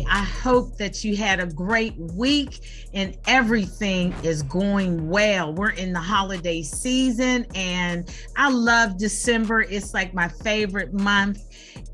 Hey, I hope that you had a great week and everything is going well. We're in the holiday season and I love December. It's like my favorite month.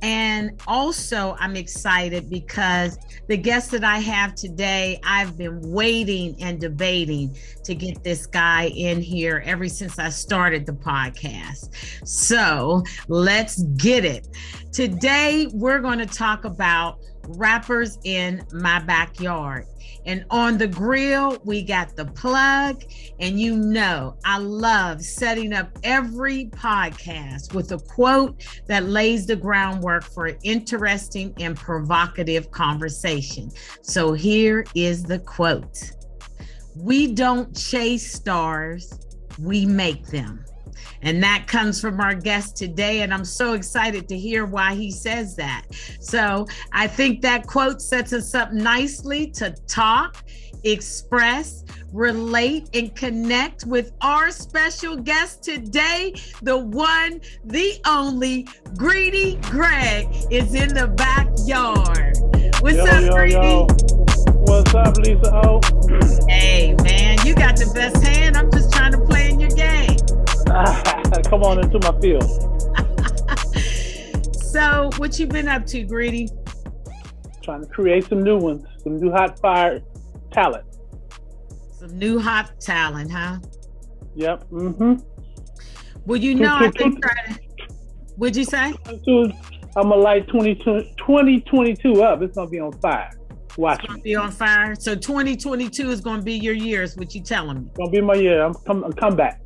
And also I'm excited because the guest that I have today, I've been waiting and debating to get this guy in here ever since I started the podcast. So let's get it. Today, we're going to talk about rappers in my backyard. And on the grill, we got the plug. And you know, I love setting up every podcast with a quote that lays the groundwork for an interesting and provocative conversation. So here is the quote. We don't chase stars, we make them. And that comes from our guest today. And I'm so excited to hear why he says that. So I think that quote sets us up nicely to talk, express, relate, and connect with our special guest today. The one, the only, Greedy Greg is in the backyard. What's up, Greedy? Yo. What's up, Lisa O? Hey, man, you got the best hand. I'm just trying to play in your game. Come on into my field. So, what you been up to, Greedy? Trying to create some new ones, some new hot fire talent. Some new hot talent, huh? Yep. Mm-hmm. Well, you know, I've been trying to... What'd you say? I'm going to light 2022 up. It's going to be on fire. Watch it's going to be on fire. So 2022 is going to be your year, is what you telling me. It's going to be my year. I'm coming back.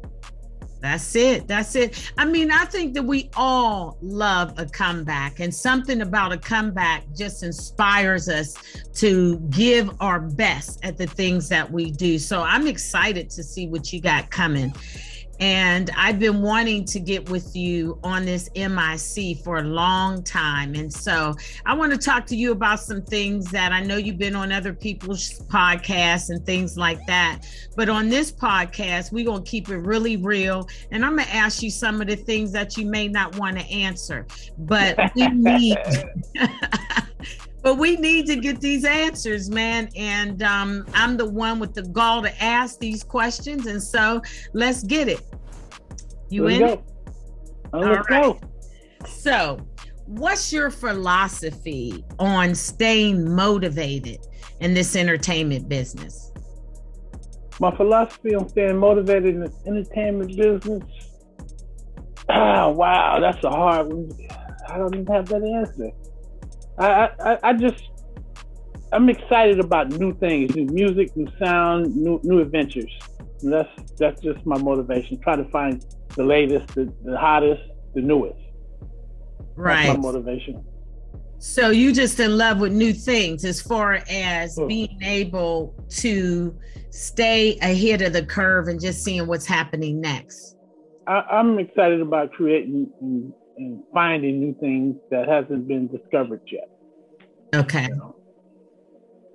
That's it. That's it. I mean, I think that we all love a comeback, and something about a comeback just inspires us to give our best at the things that we do. So I'm excited to see what you got coming. And I've been wanting to get with you on this MIC for a long time. And so I want to talk to you about some things that I know you've been on other people's podcasts and things like that. But on this podcast, we're going to keep it really real. And I'm going to ask you some of the things that you may not want to answer, but we need... But we need to get these answers, man. And I'm the one with the gall to ask these questions. And so let's get it. You in it? All right. So what's your philosophy on staying motivated in this entertainment business? My philosophy on staying motivated in this entertainment business? Oh, wow, that's a hard one. I don't even have that answer. I'm excited about new things, new music, new sound, new adventures. And that's just my motivation. Try to find the latest, the hottest, the newest. Right. That's my motivation. So you just in love with new things as far as being able to stay ahead of the curve and just seeing what's happening next. I'm excited about creating and finding new things that hasn't been discovered yet. Okay. You know,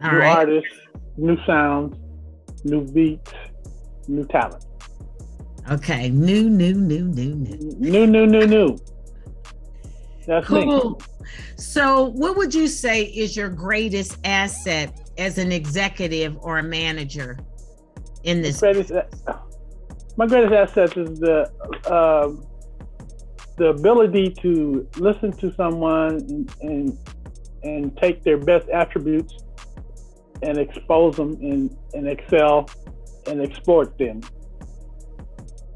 all new right. Artists, new sounds, new beats, new talent. Okay. New. That's cool. Me. So what would you say is your greatest asset as an executive or a manager in this? My greatest asset is the ability to listen to someone and take their best attributes and expose them and excel and exploit them.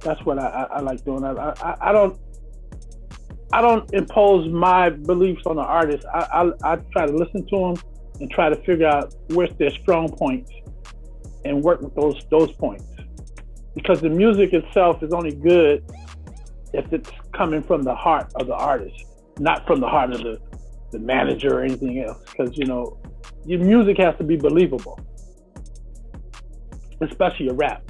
That's what I like doing. I don't impose my beliefs on the artist. I try to listen to them and try to figure out where's their strong points and work with those points. Because the music itself is only good if it's coming from the heart of the artist, not from the heart of the manager or anything else. Because, you know, your music has to be believable, especially your rap.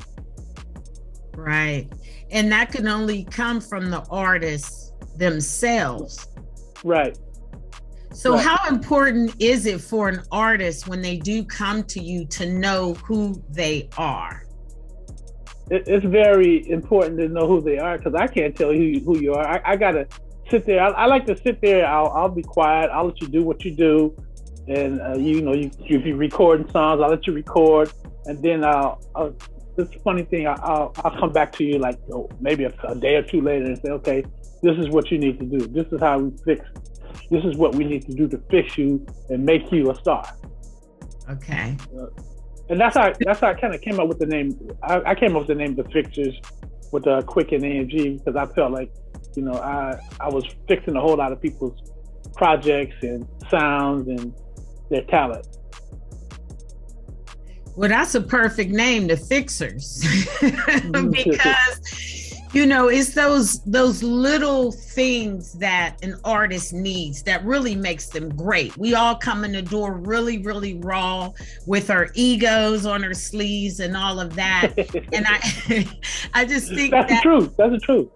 Right. And that can only come from the artists themselves. Right. So right. How important is it for an artist when they do come to you to know who they are? It's very important to know who they are, because I can't tell you who you are. I gotta sit there. I like to sit there. I'll be quiet. I'll let you do what you do. and you be recording songs. I'll let you record, and then I'll this funny thing. I'll come back to you like maybe a day or two later and say, okay, this is what you need to do. This is how we fix it. This is what we need to do to fix you and make you a star. Okay. And that's how I kind of came up with the name. I came up with the name The Fixers with Quicken AMG because I felt like, I was fixing a whole lot of people's projects and sounds and their talent. Well, that's a perfect name, The Fixers, because, it's those little things that an artist needs that really makes them great. We all come in the door really, really raw with our egos on our sleeves and all of that. And I just think that's the truth. That's the truth.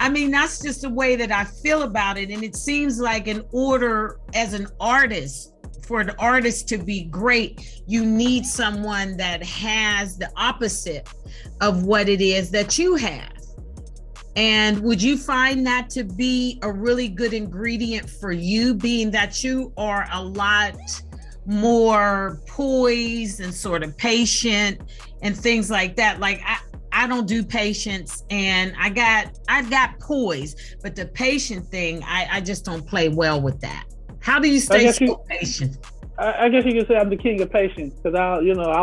I mean, that's just the way that I feel about it. And it seems like in order as an artist, for an artist to be great, you need someone that has the opposite of what it is that you have. And would you find that to be a really good ingredient for you, being that you are a lot more poised and sort of patient and things like that? Like I don't do patience, and I've got poise, but the patient thing, I just don't play well with that. How do you stay so patient? I guess you can say I'm the king of patience, because I'll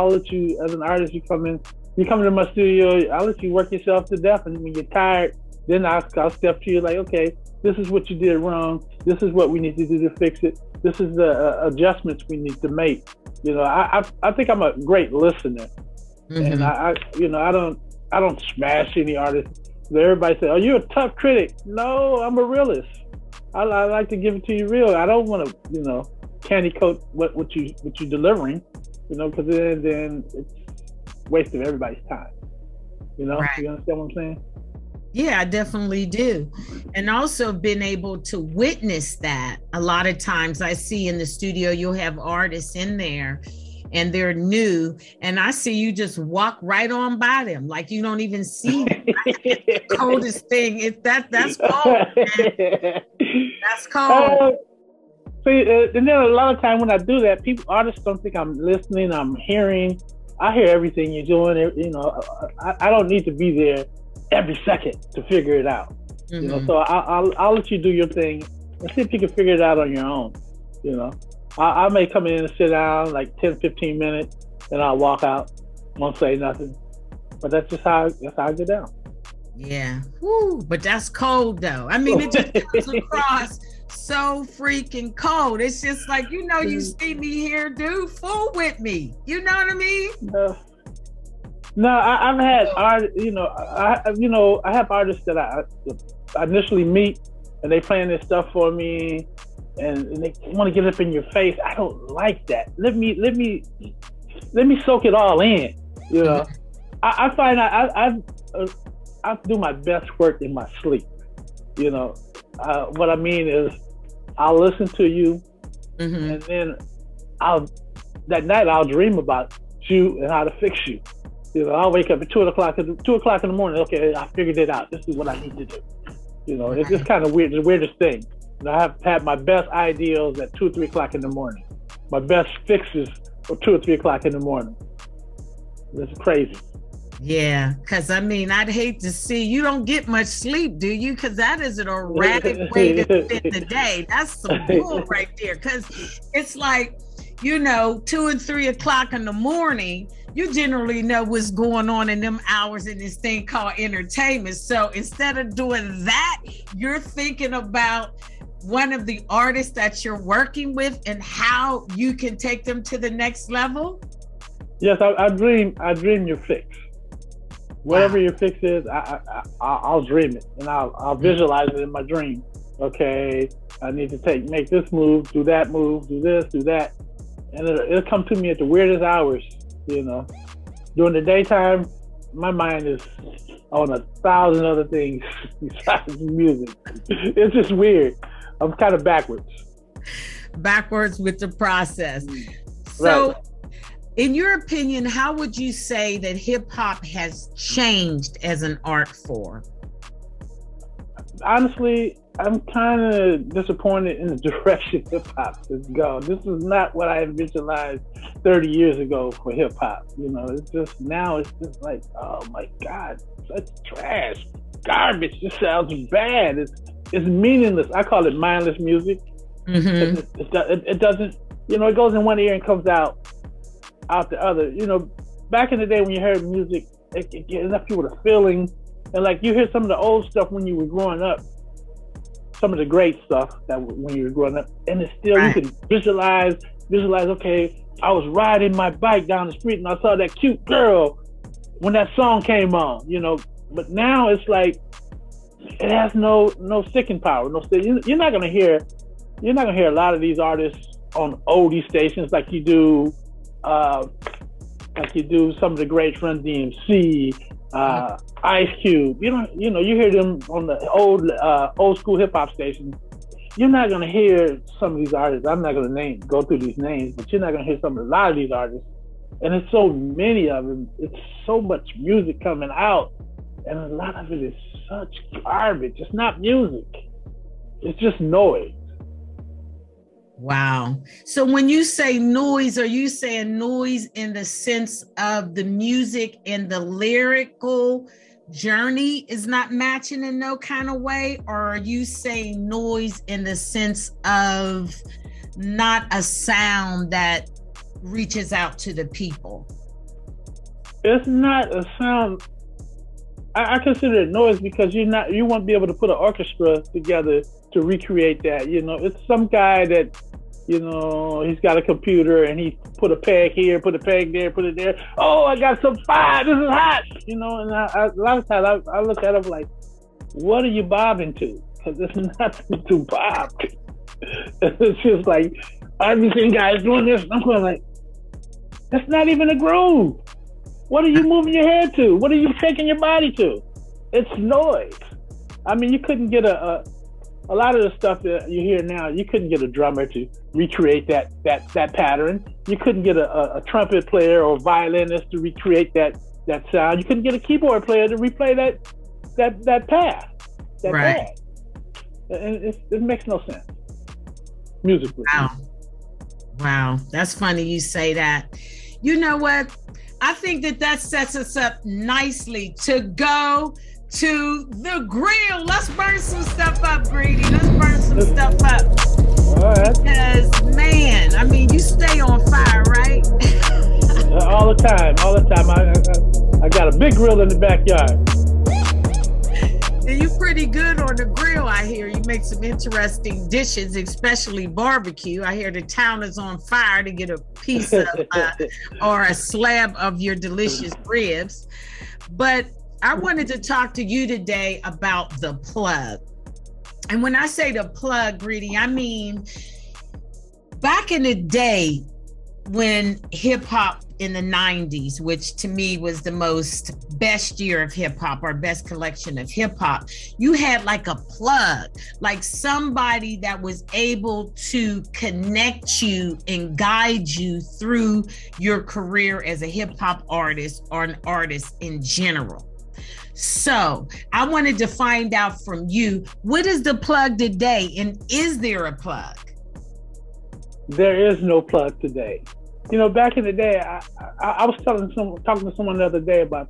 let you, as an artist, you come into my studio, I'll let you work yourself to death, and when you're tired, then I'll step to you like, okay, this is what you did wrong, this is what we need to do to fix it, this is the adjustments we need to make. I think I'm a great listener, mm-hmm. and I don't smash any artist. Everybody says, "Oh, you're a tough critic." No, I'm a realist. I like to give it to you real. I don't want to, candy coat what you're delivering, because then it's a waste of everybody's time. Right. You understand what I'm saying? Yeah, I definitely do. And also been able to witness that. A lot of times I see in the studio, you'll have artists in there and they're new, and I see you just walk right on by them, like you don't even see them. The coldest thing is that's cold. Man. That's cold. And then a lot of time when I do that, artists don't think I'm listening. I'm hearing. I hear everything you're doing. I don't need to be there every second to figure it out. Mm-hmm. So I'll let you do your thing and see if you can figure it out on your own. I may come in and sit down like 10, 15 minutes, and I'll walk out, won't say nothing. But that's just how I get down. Yeah. Woo, but that's cold, though. I mean, it just comes across so freaking cold. It's just like, you see me here, dude, fool with me. You know what I mean? No, I've had artists, I have artists that I initially meet, and they playing this stuff for me. And they want to get up in your face. I don't like that. Let me soak it all in. I find I do my best work in my sleep. What I mean is, I'll listen to you, mm-hmm. and then that night I'll dream about you and how to fix you. I'll wake up at 2:00 in the morning. Okay, I figured it out. This is what I need to do. Right. It's just kind of weird. The weirdest thing. I have had my best ideals at 2 or 3 o'clock in the morning. My best fixes are 2 or 3 o'clock in the morning. This is crazy. Yeah, because I'd hate to see you don't get much sleep, do you? Because that is an erratic way to spend the day. That's some bull right there. Because it's like, 2 and 3 o'clock in the morning, you generally know what's going on in them hours in this thing called entertainment. So instead of doing that, you're thinking about one of the artists that you're working with and how you can take them to the next level? Yes, I dream your fix. Whatever your fix is, I'll dream it, and I'll visualize it in my dream. Okay, I need to make this move, do this, do that. And it'll come to me at the weirdest hours, During the daytime, my mind is on 1,000 other things besides music. It's just weird. I'm kind of backwards with the process. So right. In your opinion, how would you say that hip hop has changed as an art form? honestly, I'm kind of disappointed in the direction hip hop is going. This is not what I had visualized 30 years ago for hip hop. You know, it's just now it's just like, oh my God, such trash, garbage. This sounds bad. It's meaningless. I call it mindless music. Mm-hmm. It doesn't, you know, it goes in one ear and comes out the other. You know, back in the day when you heard music, it left you with a feeling. And like you hear some of the old stuff when you were growing up, some of the great stuff that when you were growing up, and it's still, you can visualize, okay, I was riding my bike down the street and I saw that cute girl when that song came on, you know. But now it's like, it has no sticking power. No, you're not gonna hear a lot of these artists on oldie stations like you do some of the greats, Run DMC, Ice Cube. You know, you hear them on the old school hip hop stations. You're not gonna hear some of these artists. I'm not gonna go through these names, but you're not gonna hear a lot of these artists. And it's so many of them. It's so much music coming out, and a lot of it is such garbage. It's not music. It's just noise. Wow. So when you say noise, are you saying noise in the sense of the music and the lyrical journey is not matching in no kind of way? Or are you saying noise in the sense of not a sound that reaches out to the people? It's not a sound. I consider it noise because you won't be able to put an orchestra together to recreate that. You know, it's some guy that, you know, he's got a computer and he put a peg here, put a peg there, put it there. Oh, I got some fire. This is hot. You know, and I, a lot of times I look at him like, what are you bobbing to? Because there's nothing to bob. It's just like, I've been seeing guys doing this. And I'm going like, that's not even a groove. What are you moving your head to? What are you shaking your body to? It's noise. I mean, you couldn't get a lot of the stuff that you hear now. You couldn't get a drummer to recreate that pattern. You couldn't get a trumpet player or violinist to recreate that sound. You couldn't get a keyboard player to replay that path. That right. Path. And it makes no sense. Musically. Wow, that's funny you say that. You know what? I think that sets us up nicely to go to the grill. Let's burn some stuff up, Greedy. Let's burn some stuff up. All right. Because, man, I mean, you stay on fire, right? All the time. I got a big grill in the backyard. And you're pretty good on the grill, I hear. You make some interesting dishes, especially barbecue. I hear the town is on fire to get a piece of or a slab of your delicious ribs. But I wanted to talk to you today about the plug. And when I say the plug, Greedy, I mean, back in the day when hip hop in the 90s, which to me was the best year of hip hop or best collection of hip hop, you had like a plug, like somebody that was able to connect you and guide you through your career as a hip hop artist or an artist in general. So I wanted to find out from you, what is the plug today, and is there a plug? There is no plug today. You know, back in the day, I was talking to someone the other day about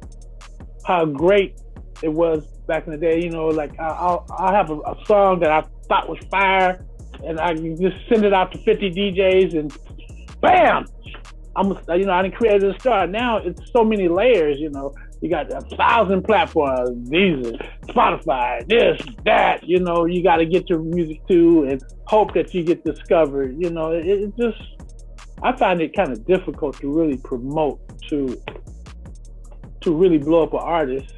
how great it was back in the day. You know, like I'll have a song that I thought was fire, and I can just send it out to 50 DJs, and bam, I didn't create a star. Now it's so many layers. You know. You got 1,000 platforms, these are Spotify, this, that, you know, you got to get your music to and hope that you get discovered. You know, it just, I find it kind of difficult to really promote, to really blow up an artist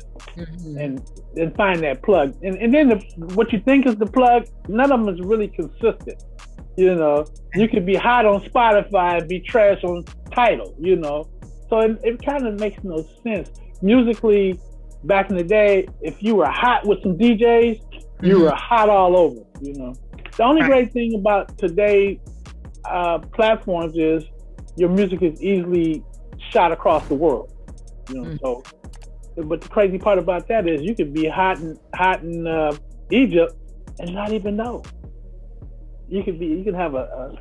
and find that plug. And then what you think is the plug, none of them is really consistent. You know, you could be hot on Spotify and be trash on Tidal, you know, so it kind of makes no sense. Musically, back in the day, if you were hot with some DJs, you were hot all over, you know. The only great thing about today's platforms is your music is easily shot across the world, you know. So, but the crazy part about that is you could be hot in Egypt and not even know. You can have a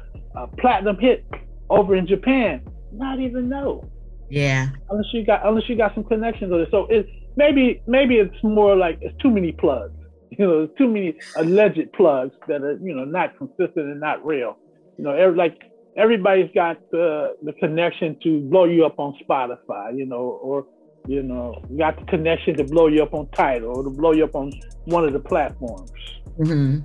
platinum hit over in Japan, not even know. Yeah. Unless you got some connections on it. So it's maybe it's more like it's too many plugs. You know, there's too many alleged plugs that are, you know, not consistent and not real. You know, everybody's got the connection to blow you up on Spotify, you know, or, you know, got the connection to blow you up on Tidal or to blow you up on one of the platforms. Mm-hmm.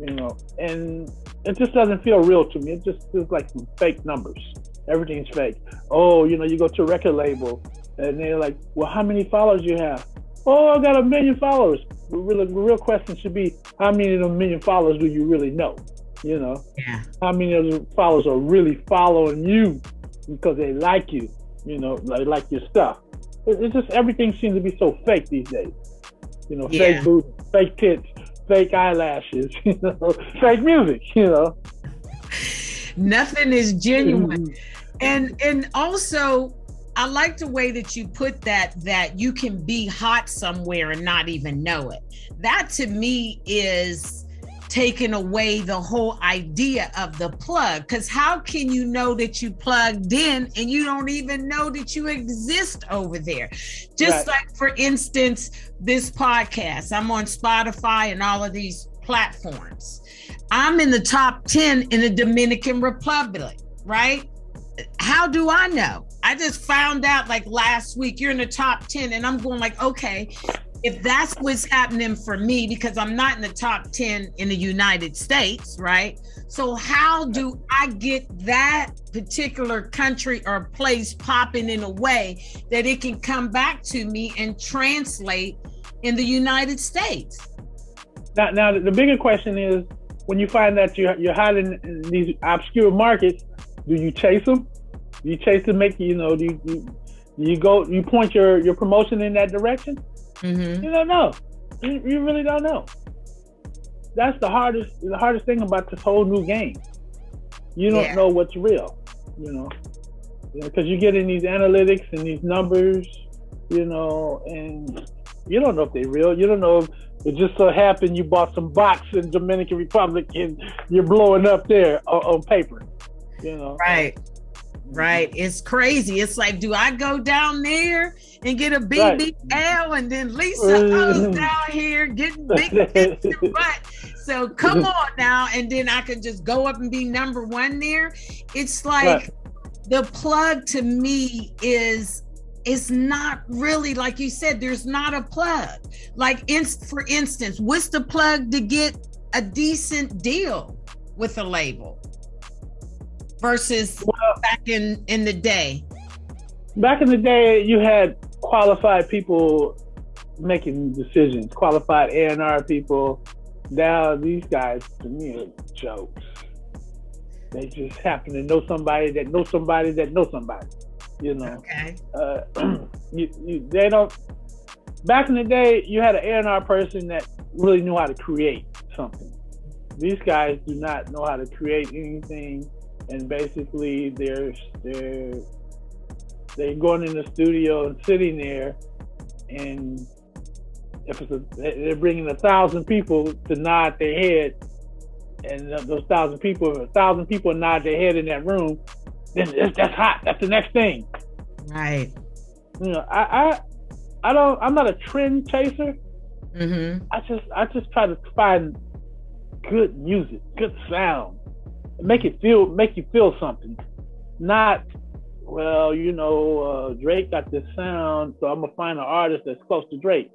You know, and it just doesn't feel real to me. It just feels like some fake numbers. Everything's fake. Oh, you know, you go to a record label and they're like, well, how many followers you have? Oh, I got 1 million followers. The real question should be, how many of them 1 million followers do you really know? You know, yeah. How many of the followers are really following you because they like you? You know, they like your stuff. It's just everything seems to be so fake these days. You know, yeah. Fake boobs, fake tits, fake eyelashes. You know, fake music. You know, nothing is genuine. And also, I like the way that you put that you can be hot somewhere and not even know it. That to me is taking away the whole idea of the plug, because how can you know that you plugged in and you don't even know that you exist over there? Just right. Like, for instance, this podcast, I'm on Spotify and all of these platforms. I'm in the top 10 in the Dominican Republic, right? How do I know? I just found out like last week, you're in the top 10, and I'm going like, okay, if that's what's happening for me, because I'm not in the top 10 in the United States, right? So how do I get that particular country or place popping in a way that it can come back to me and translate in the United States? Now the bigger question is, when you find that you're hot in these obscure markets, do you chase them? Do you chase them? Do you point your promotion in that direction? Mm-hmm. You don't know. You really don't know. That's the hardest thing about this whole new game. You don't know what's real. You know, because you get in these analytics and these numbers. You know, and you don't know if they're real. You don't know if it just so happened you bought some box in Dominican Republic and you're blowing up there on paper. You know, right. It's crazy. It's like, do I go down there and get a BBL and then Lisa goes down here getting big tits and butt? So come on now, and then I could just go up and be number one there. It's like the plug to me is, it's not really, like you said, there's not a plug. Like, for instance, what's the plug to get a decent deal with a label? Versus back in the day, you had qualified people making decisions, qualified A&R people. Now these guys, to me, are jokes. They just happen to know somebody that knows somebody that knows somebody. You know. Okay. They don't. Back in the day, you had an A&R person that really knew how to create something. These guys do not know how to create anything. And basically, they're going in the studio and sitting there, and if they're bringing 1,000 people to nod their head, and those 1,000 people, if 1,000 people nod their head in that room, then that's hot. That's the next thing. Right. You know, I don't. I'm not a trend chaser. Mm-hmm. I just try to find good music, good sound. Make you feel something. Not, well, you know, Drake got this sound, so I'm gonna find an artist that's close to Drake.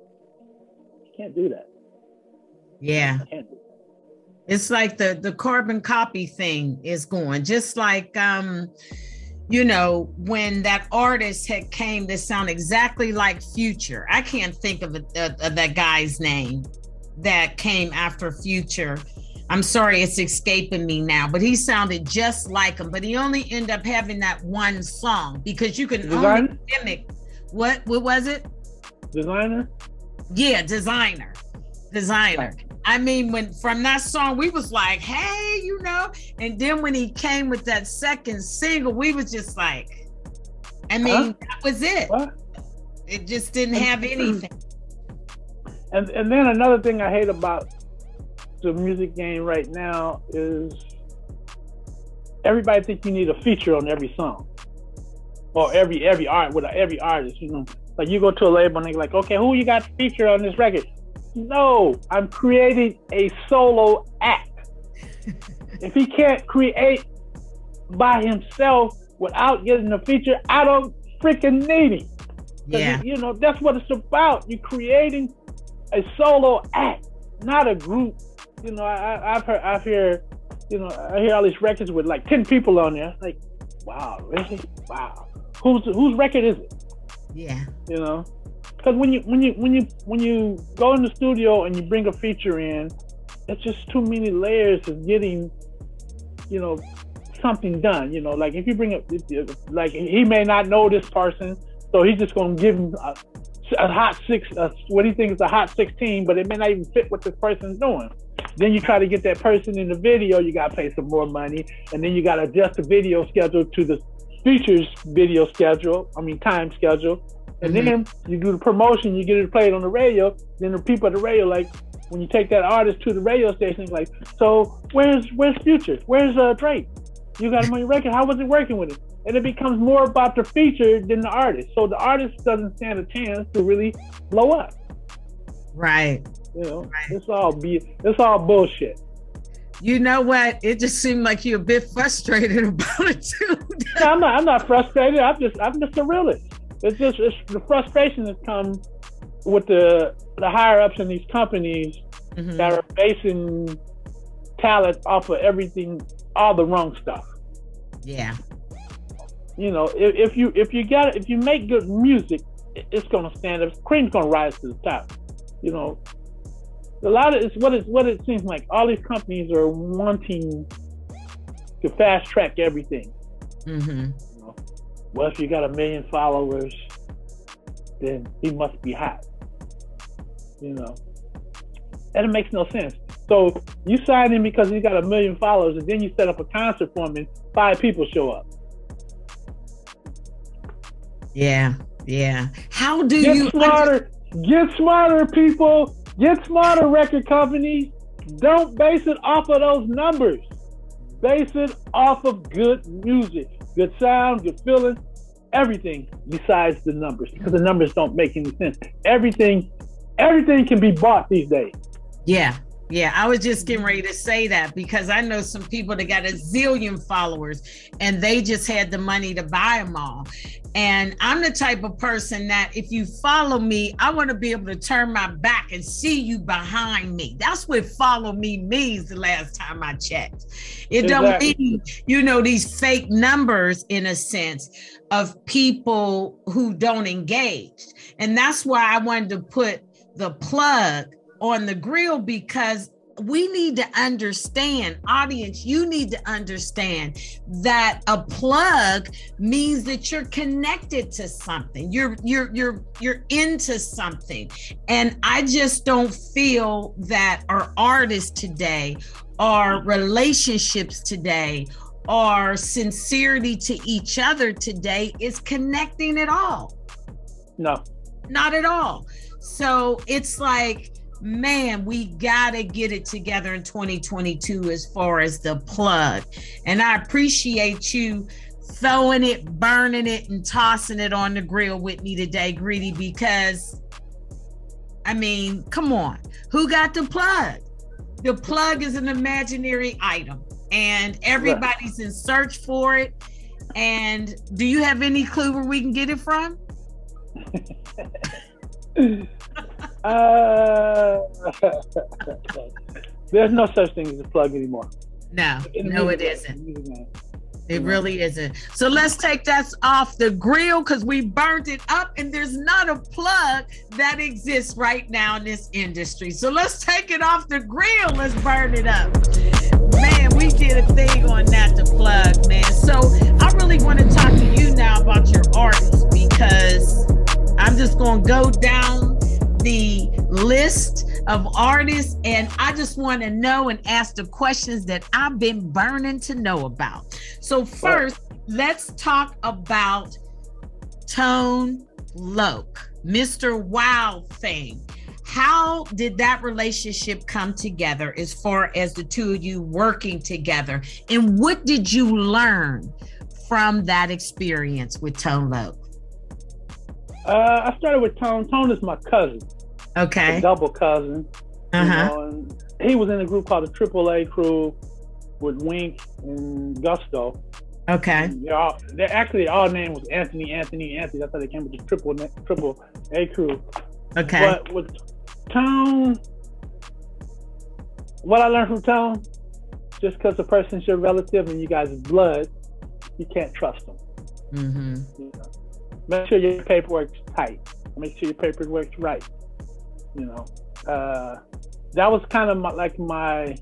Can't do that. Yeah. Can't do that. It's like the carbon copy thing is going. Just like, you know, when that artist had came that sound exactly like Future. I can't think of that guy's name that came after Future. I'm sorry, it's escaping me now, but he sounded just like him, but he only ended up having that one song because you can only gimmick. What was it? Designer? Yeah, Designer. I mean, from that song, we was like, hey, you know, and then when he came with that second single, we was just like, I mean, that was it. What? It just didn't have anything. And then another thing I hate about the music game right now is everybody thinks you need a feature on every song or every art with every artist. You know, like you go to a label and they're like, okay, who you got to feature on this record? No, I'm creating a solo act. If he can't create by himself without getting a feature, I don't freaking need him. Yeah. You know, that's what it's about. You're creating a solo act, not a group. You know, I hear all these records with like 10 people on there. Like, wow, really? Wow. Whose record is it? Yeah. You know, because when you go in the studio and you bring a feature in, it's just too many layers of getting, you know, something done. You know, like if you bring up, like he may not know this person, so he's just gonna give him a hot six, what he thinks is a hot 16, but it may not even fit what this person's doing. Then you try to get that person in the video, you gotta pay some more money, and then you gotta adjust the video schedule to the features video schedule, I mean time schedule, and then you do the promotion, you get it played on the radio, then the people at the radio, like when you take that artist to the radio station, it's like, so where's Future? Where's Drake? You got him on your record, how was it working with it? And it becomes more about the feature than the artist. So the artist doesn't stand a chance to really blow up. Right. You know, right. It's all bullshit. You know what? It just seemed like you're a bit frustrated about it too. No, I'm not frustrated. I'm just a realist. It's the frustration that comes with the higher ups in these companies that are basing talent off of everything, all the wrong stuff. Yeah. You know, if you make good music, it's gonna stand up. Cream's gonna rise to the top. You know, a lot of it's what it seems like. All these companies are wanting to fast track everything. You know? Well, if you got 1 million followers, then he must be hot. You know, and it makes no sense. So you sign him because he got 1 million followers, and then you set up a concert for him, and 5 people show up. Yeah. How do you get smarter? Get smarter, people. Get smarter, record companies. Don't base it off of those numbers. Base it off of good music, good sound, good feeling, everything besides the numbers, because the numbers don't make any sense. Everything can be bought these days. Yeah, I was just getting ready to say that, because I know some people that got a zillion followers and they just had the money to buy them all. And I'm the type of person that if you follow me, I want to be able to turn my back and see you behind me. That's what follow me means the last time I checked. It don't mean, you know, these fake numbers in a sense of people who don't engage. And that's why I wanted to put the plug on the grill, because we need to understand, audience, you need to understand that a plug means that you're connected to something, you're into something. And I just don't feel that our artists today, our relationships today, our sincerity to each other today is connecting at all. No, not at all. So it's like, man, we gotta get it together in 2022 as far as the plug. And I appreciate you throwing it, burning it, and tossing it on the grill with me today, Greedy, because I mean, come on, who got the plug? The plug is an imaginary item and everybody's in search for it. And do you have any clue where we can get it from? There's no such thing as a plug anymore. No, it isn't. It really isn't. So let's take that off the grill, because we burned it up and there's not a plug that exists right now in this industry. So let's take it off the grill. Let's burn it up. Man, we did a thing on that, the plug, man. So I really want to talk to you now about your artists, because I'm just going to go down the list of artists and I just want to know and ask the questions that I've been burning to know about. So first, let's talk about Tone Loc, Mr. Wow Thing. How did that relationship come together as far as the two of you working together? And what did you learn from that experience with Tone Loc? I started with Tone. Tone is my cousin. Okay. A double cousin. Uh-huh. You know, and he was in a group called the Triple A Crew with Wink and Gusto. Okay. And they're actually all name was Anthony. That's how they came with the Triple A Crew. Okay. But with Tone, what I learned from Tone, just because a person's your relative and you guys is blood, you can't trust them. Mm-hmm. You know? Make sure your paperwork's tight. Make sure your paperwork's right. You know, that was kind of my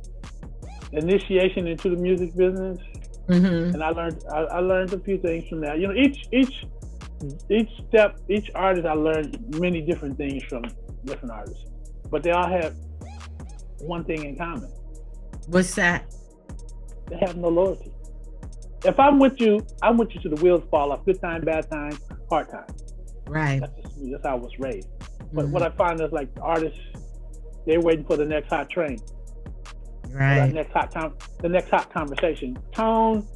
initiation into the music business, mm-hmm. and I learned a few things from that. You know, each artist I learned many different things from different artists, but they all have one thing in common. What's that? They have no loyalty. If I'm with you, I'm with you to the wheels fall off. Good time, bad time, hard time. Right. That's how I was raised. But mm-hmm. what I find is the artists, they're waiting for the next hot train. Right. The next hot conversation. Tone,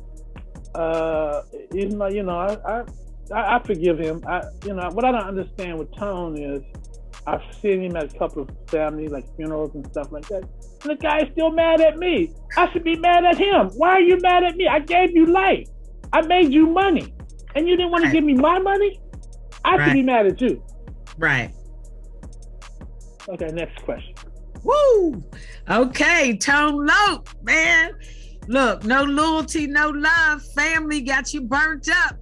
I forgive him. What I don't understand with Tone is I've seen him at a couple of families, like funerals and stuff like that. And the guy's still mad at me. I should be mad at him. Why are you mad at me? I gave you life. I made you money. And you didn't want to give me my money? I should be mad at you. Right. Okay, next question. Woo! Okay, Tone Loc, man. Look, no loyalty, no love. Family got you burnt up.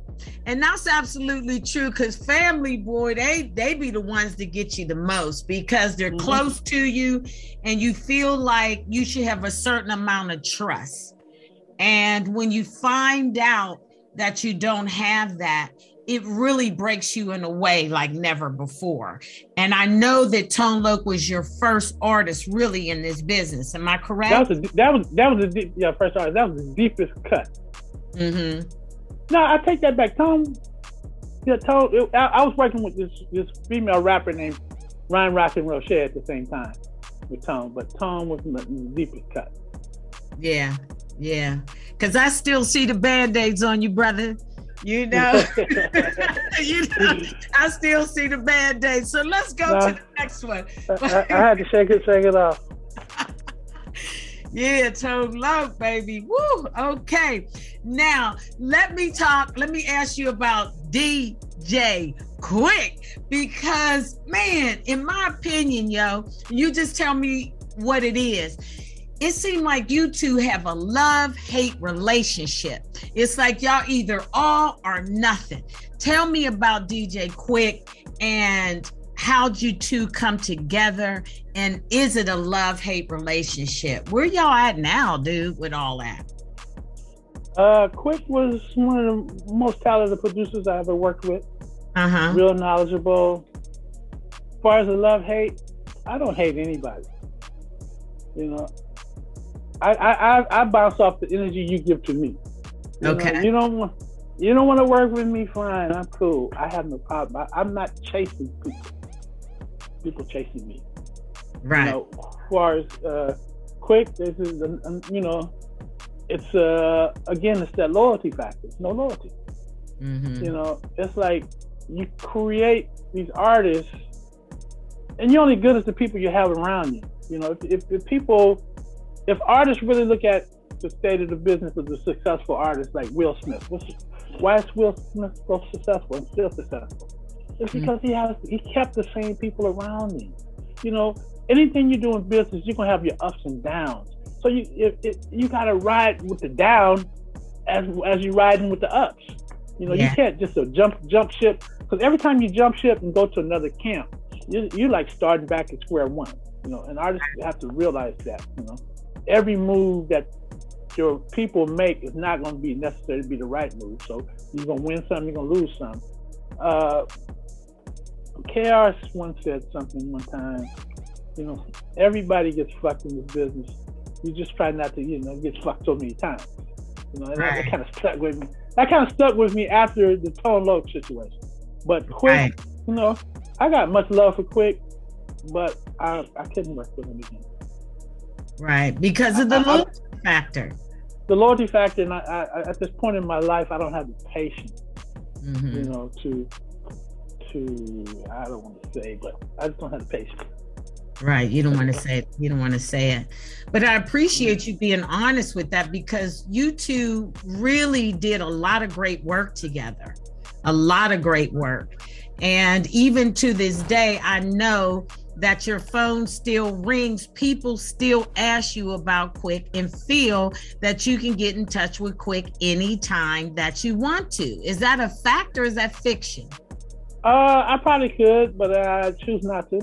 And that's absolutely true, because family, boy, they be the ones that get you the most, because they're mm-hmm. close to you and you feel like you should have a certain amount of trust. And when you find out that you don't have that, it really breaks you in a way like never before. And I know that Tone Loc was your first artist really in this business. Am I correct? That was the first artist. That was the deepest cut. Mm-hmm. No, I take that back. I was working with this female rapper named Ryan Rock and Rochelle at the same time with Tone, but Tone was the deepest cut. Yeah. Because I still see the Band-Aids on you, brother. You know, I still see the bad days. So let's go to the next one. I had to shake it off. Yeah, Tone Loc, baby. Woo. Okay. Now, let me ask you about DJ Quick, because, man, in my opinion, you just tell me what it is. It seemed like you two have a love-hate relationship. It's like y'all either all or nothing. Tell me about DJ Quick and how'd you two come together, and is it a love-hate relationship? Where y'all at now, dude, with all that? Quick was one of the most talented producers I ever worked with. Uh-huh. Real knowledgeable. As far as the love-hate, I don't hate anybody. You know? I bounce off the energy you give to me. You know, you don't want to work with me, fine. I'm cool. I have no problem. I'm not chasing people. People chasing me. Right. You know, as far as Quick, this is it's again, it's that loyalty factor. No loyalty. Mm-hmm. You know, it's like you create these artists, and you're only good as the people you have around you. You know, if artists really look at the state of the business of the successful artists like Will Smith, why is Will Smith so successful and still successful? It's because he kept the same people around him. You know, anything you do in business, you're gonna have your ups and downs. So you gotta ride with the down as you're riding with the ups. You know, you can't just jump ship, because every time you jump ship and go to another camp, you're like starting back at square one. You know, and artists have to realize that. You know. Every move that your people make is not going to be necessarily be the right move. So you're going to win some, you're going to lose some. KR once said something one time, you know, everybody gets fucked in this business. You just try not to, get fucked so many times. You know, and that kind of stuck with me. That kind of stuck with me after the Tone Loc situation. But Quick, I got much love for Quick. but I couldn't work with him again. Right, because of the loyalty factor. The loyalty factor, and I, at this point in my life, I don't have the patience, you know, to I don't want to say, but I just don't have the patience. Right, you don't want to say it. You don't want to say it, but I appreciate you being honest with that, because you two really did a lot of great work together, a lot of great work, and even to this day, I know that your phone still rings. People still ask you about Quick and feel that you can get in touch with Quick anytime that you want to. Is that a fact or is that fiction? I probably could, but I choose not to.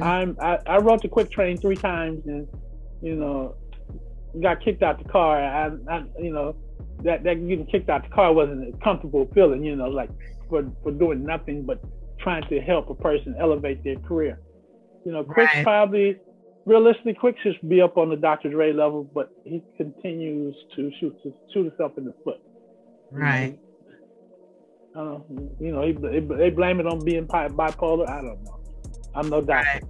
I wrote the Quick train 3 times and, you know, got kicked out the car. I you know, that getting kicked out the car wasn't a comfortable feeling, you know, like for doing nothing but trying to help a person elevate their career. You know, Quick probably, realistically, Quick should be up on the Dr. Dre level, but he continues to shoot himself in the foot. Right. You know, they blame it on being bipolar. I don't know. I'm no doctor.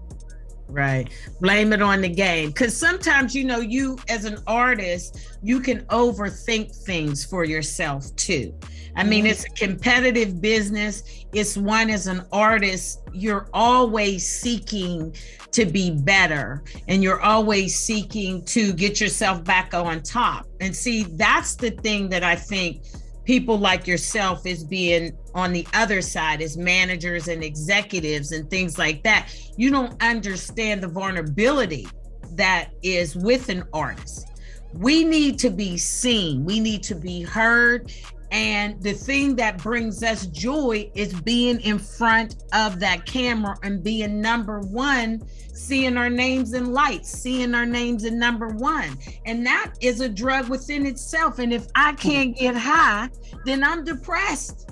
Right. Blame it on the game. Because sometimes, you know, you as an artist, you can overthink things for yourself too. I mean, it's a competitive business. It's one as an artist, you're always seeking to be better and you're always seeking to get yourself back on top. And see, that's the thing that I think people like yourself is being on the other side as managers and executives and things like that. You don't understand the vulnerability that is with an artist. We need to be seen. We need to be heard. And the thing that brings us joy is being in front of that camera and being number one, seeing our names in lights, seeing our names in number one. And that is a drug within itself. And if I can't get high, then I'm depressed.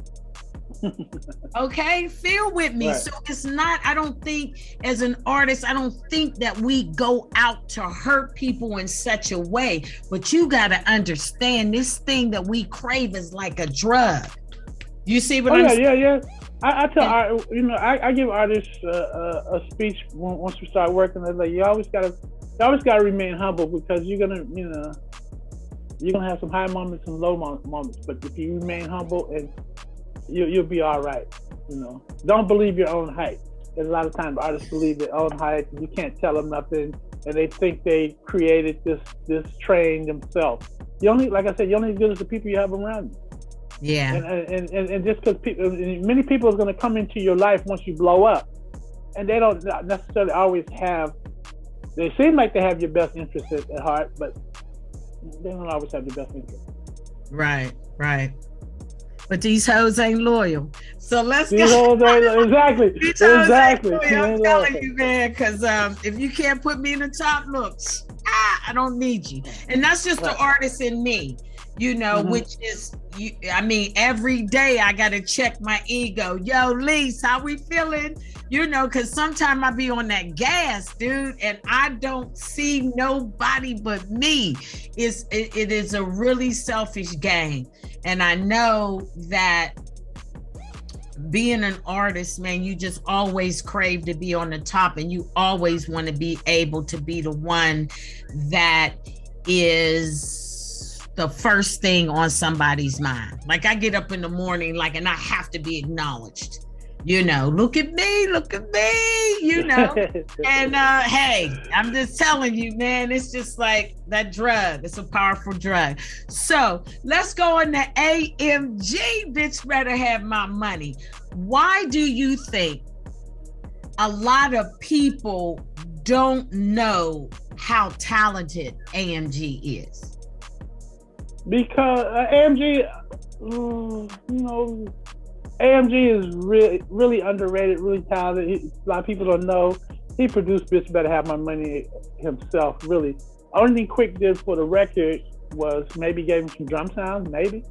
Okay, feel with me. Right. So it's not, I don't think as an artist, I don't think that we go out to hurt people in such a way, but you got to understand this thing that we crave is like a drug. You see what I'm saying? Yeah. I tell, you know, I give artists a speech once we start working. They're like, you always gotta remain humble, because you're gonna, you know, you're gonna have some high moments and low moments. But if you remain humble, and you'll be all right, you know. Don't believe your own hype. There's a lot of times artists believe their own hype, and you can't tell them nothing, and they think they created this train themselves. You're only as good as the people you have around you. Yeah. And just because many people are going to come into your life once you blow up, and they don't necessarily always have. They seem like they have your best interest at heart, but they don't always have your best interest. Right. But these hoes ain't loyal. So let's go. Exactly. I'm telling you, man, because if you can't put me in the top, look, I don't need you. And that's just the artist in me, you know, which is, I mean, every day I got to check my ego. Yo, Lise, how we feeling? You know, because sometimes I be on that gas, dude, and I don't see nobody but me. It is a really selfish game. And I know that being an artist, man, you just always crave to be on the top, and you always want to be able to be the one that is the first thing on somebody's mind. Like, I get up in the morning, like, and I have to be acknowledged. You know, look at me, you know. And hey, I'm just telling you, man, it's just like that drug. It's a powerful drug. So let's go on the AMG, bitch better have my money. Why do you think a lot of people don't know how talented AMG is? Because AMG, you know, AMG is really, really underrated, really talented. A lot of people don't know. He produced Bitch Better Have My Money himself, really. Only thing Quick did for the record was maybe gave him some drum sounds, maybe.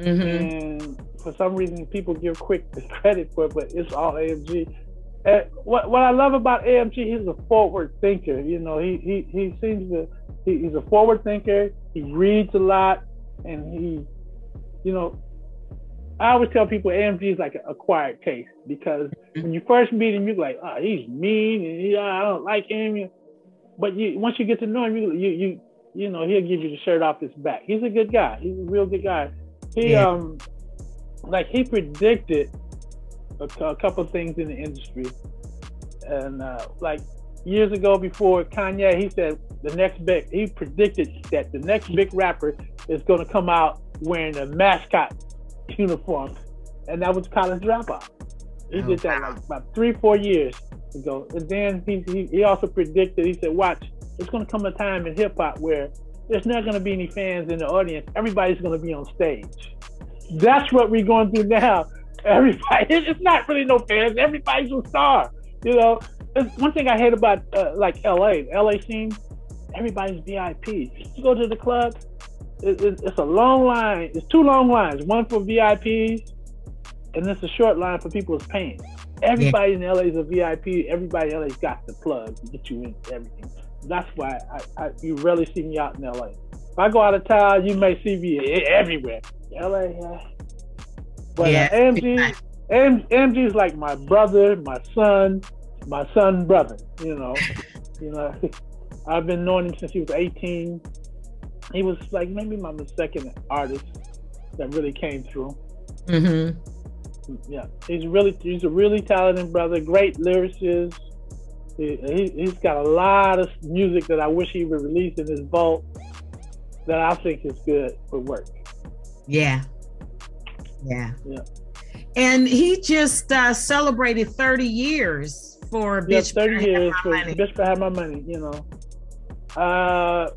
And for some reason, people give Quick the credit for it, but it's all AMG. And what I love about AMG, he's a forward thinker. You know, he seems to, he's a forward thinker. He reads a lot, and he, you know, I always tell people AMG is like an acquired taste, because when you first meet him, you're like, oh, he's mean, and I don't like him. But once you get to know him, you know, he'll give you the shirt off his back. He's a good guy. He's a real good guy. He predicted a couple of things in the industry. And years ago, before Kanye, he said he predicted that the next big rapper is going to come out wearing a mascot uniform, and that was College Dropout. He did that about 3-4 years ago. And then he also predicted, he said, watch, it's going to come a time in hip hop where there's not going to be any fans in the audience. Everybody's going to be on stage. That's what we're going through now. Everybody, it's not really no fans. Everybody's a star. You know, it's one thing I hate about LA scene. Everybody's VIP. You go to the club, it's a long line. It's two long lines, one for VIPs, and it's a short line for people who's paying. Everybody in LA is a VIP. Everybody in LA's got the plug to get you into everything. That's why you rarely see me out in LA. If I go out of town, you may see me everywhere. LA, but AMG is like my brother, my son brother. You know. I've been knowing him since he was 18. He was like maybe my second artist that really came through. Mm-hmm. Yeah, he's a really talented brother. Great lyricist. He's got a lot of music that I wish he would release in his vault that I think is good for work. Yeah. And he just celebrated 30 years for Bitch Better Have My Money, you know.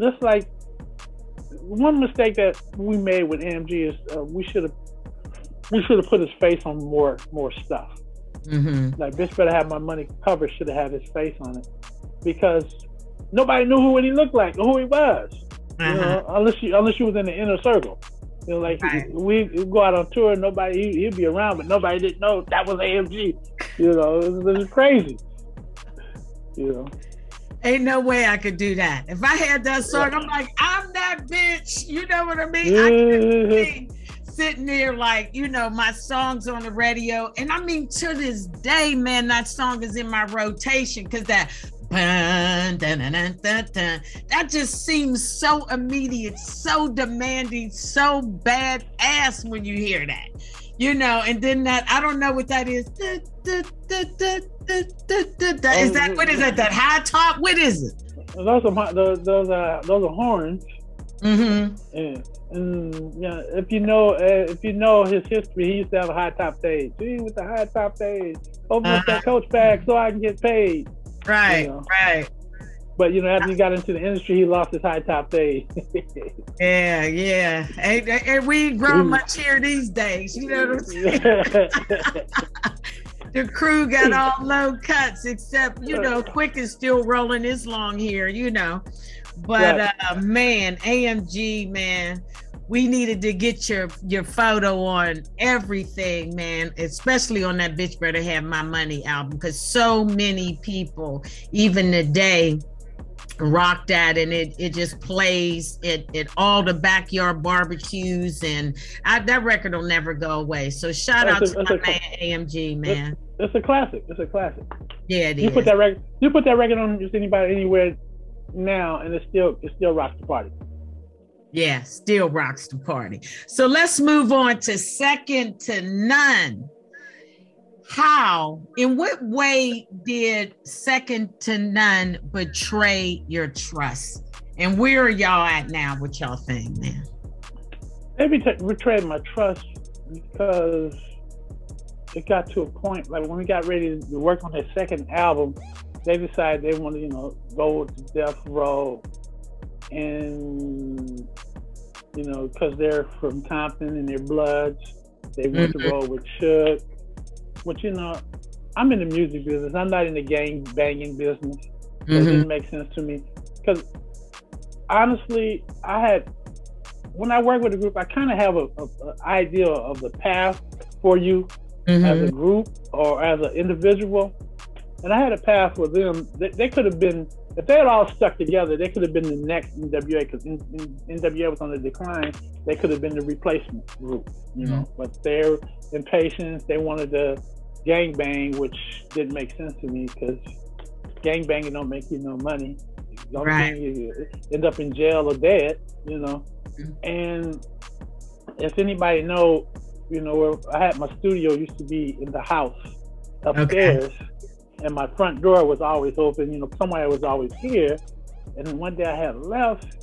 Just like one mistake that we made with AMG is we should have put his face on more stuff. Mm-hmm. Like Bitch Better Have My Money cover should have had his face on it, because nobody knew what he looked like or who he was, you know, unless you was in the inner circle. You know, like we go out on tour, nobody he'd be around, but nobody didn't know that was AMG. You know, it was crazy. You know, ain't no way I could do that. If I had that song, I'm like, I'm that bitch. You know what I mean? I could be sitting there like, you know, my songs on the radio, and I mean to this day, man, that song is in my rotation because that. Dun, dun, dun, dun, dun, dun. That just seems so immediate, so demanding, so badass when you hear that, you know. And then that, I don't know what that is. Da, da, da, da, da, da, da, da. Is that what is it? That high top? What is it? Those are horns. Mm-hmm. And yeah, if you know his history, he used to have a high top fade. He with the high top fade, open up that coach bag so I can get paid. Right, you know? Right. But you know, after he got into the industry, he lost his high top days. Yeah. And we ain't grown much here these days. You know what I'm saying? The crew got all low cuts, except you know, Quick is still rolling his long hair. You know, but man, AMG, man. We needed to get your photo on everything, man, especially on that Bitch Better Have My Money album, because so many people, even today, rock that, and it just plays at all the backyard barbecues, and that record will never go away. So shout out to my man AMG, man. It's a classic. Yeah, it is. You put that record on just anybody anywhere now, and it still rocks the party. Yeah, still rocks the party. So let's move on to Second to None. How, in what way did Second to None betray your trust? And where are y'all at now with y'all thing, man? They betrayed my trust because it got to a point, like when we got ready to work on their second album, they decided they wanted to, you know, go to death row. And, you know, because they're from Compton and they're Bloods, they went to roll with Shook. Which, you know, I'm in the music business. I'm not in the gang banging business. Mm-hmm. It didn't make sense to me. Because, honestly, when I work with a group, I kind of have an idea of the path for you as a group or as an individual. And I had a path for them. They could have been If they had all stuck together, they could have been the next NWA, because NWA was on the decline. They could have been the replacement group, you know. But their impatience, they wanted to gangbang, which didn't make sense to me, because gangbanging don't make you no money. Don't you end up in jail or dead, you know. And if anybody know, you know, where I had my studio used to be in the house upstairs, and my front door was always open. You know, somebody was always here. And one day I had left,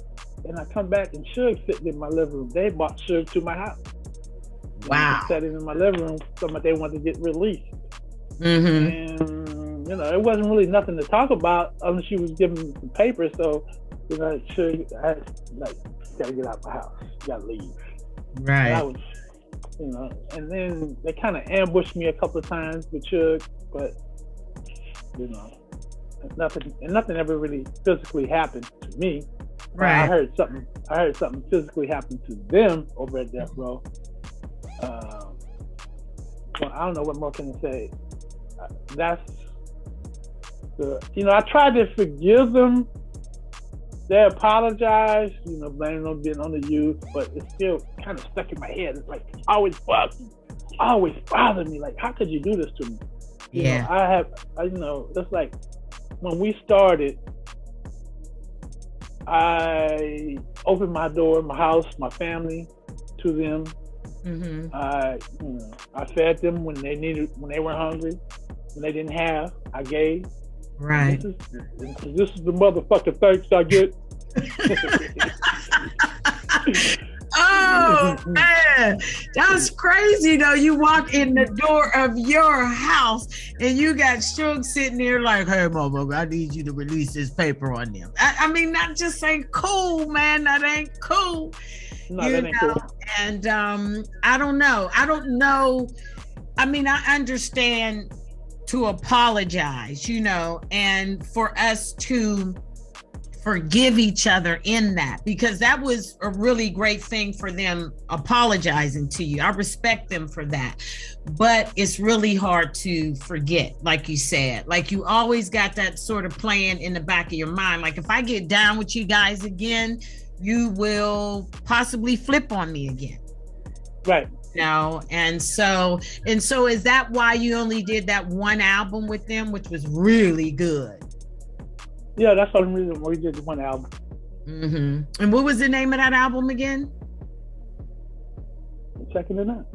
and I come back and Suge sitting in my living room. They brought Suge to my house. Wow. Sat in my living room. Somebody they wanted to get released. And you know, it wasn't really nothing to talk about unless she was giving me some papers. So you know, Suge, I like gotta get out of my house. Gotta leave. Right. And I was, you know, and then they kind of ambushed me a couple of times with Suge, but you know, nothing ever really physically happened to me. Right. I heard something physically happen to them over at Death Row. Well, I don't know what more can I say. You know, I tried to forgive them. They apologized, you know, blaming them being on the youth, but it's still kind of stuck in my head. It's like, always bothered me. Like, how could you do this to me? Yeah, you know, it's like when we started, I opened my door, my house, my family to them. I fed them when they were hungry, when they didn't have, I gave. Right. This is the motherfucking thanks I get. Oh man, that's crazy though. You walk in the door of your house and you got Suge sitting there like, hey motherfucker, I need you to release this paper on them. I mean, that just ain't cool, man. That ain't cool. No, you that ain't know? Cool. And I don't know. I mean, I understand to apologize, you know, and for us to forgive each other in that, because that was a really great thing for them apologizing to you. I respect them for that, but it's really hard to forget, like you said. Like, you always got that sort of playing in the back of your mind. Like, if I get down with you guys again, you will possibly flip on me again. Right. You know, and so is that why you only did that one album with them, which was really good? Yeah, that's the only reason we did one album. Mm-hmm. And what was the name of that album again? Second II None.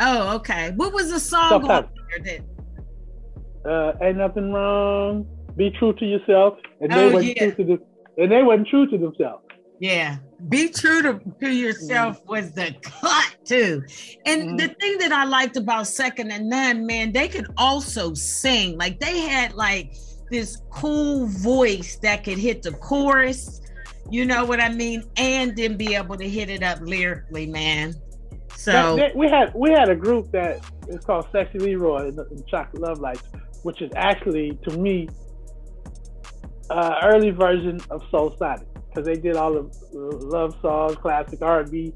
Oh, okay. What was the song on there that? Ain't Nothing Wrong. Be True to Yourself. And they weren't true to themselves. Yeah. Be True to Yourself was the cut too. And the thing that I liked about Second II None, man, they could also sing. Like, they had like this cool voice that could hit the chorus, you know what I mean, and then be able to hit it up lyrically, man. So we had a group that is called Sexy Leroy and Chocolate Love Lights, which is actually, to me, early version of Soul Sonic, because they did all the love songs, classic R&B,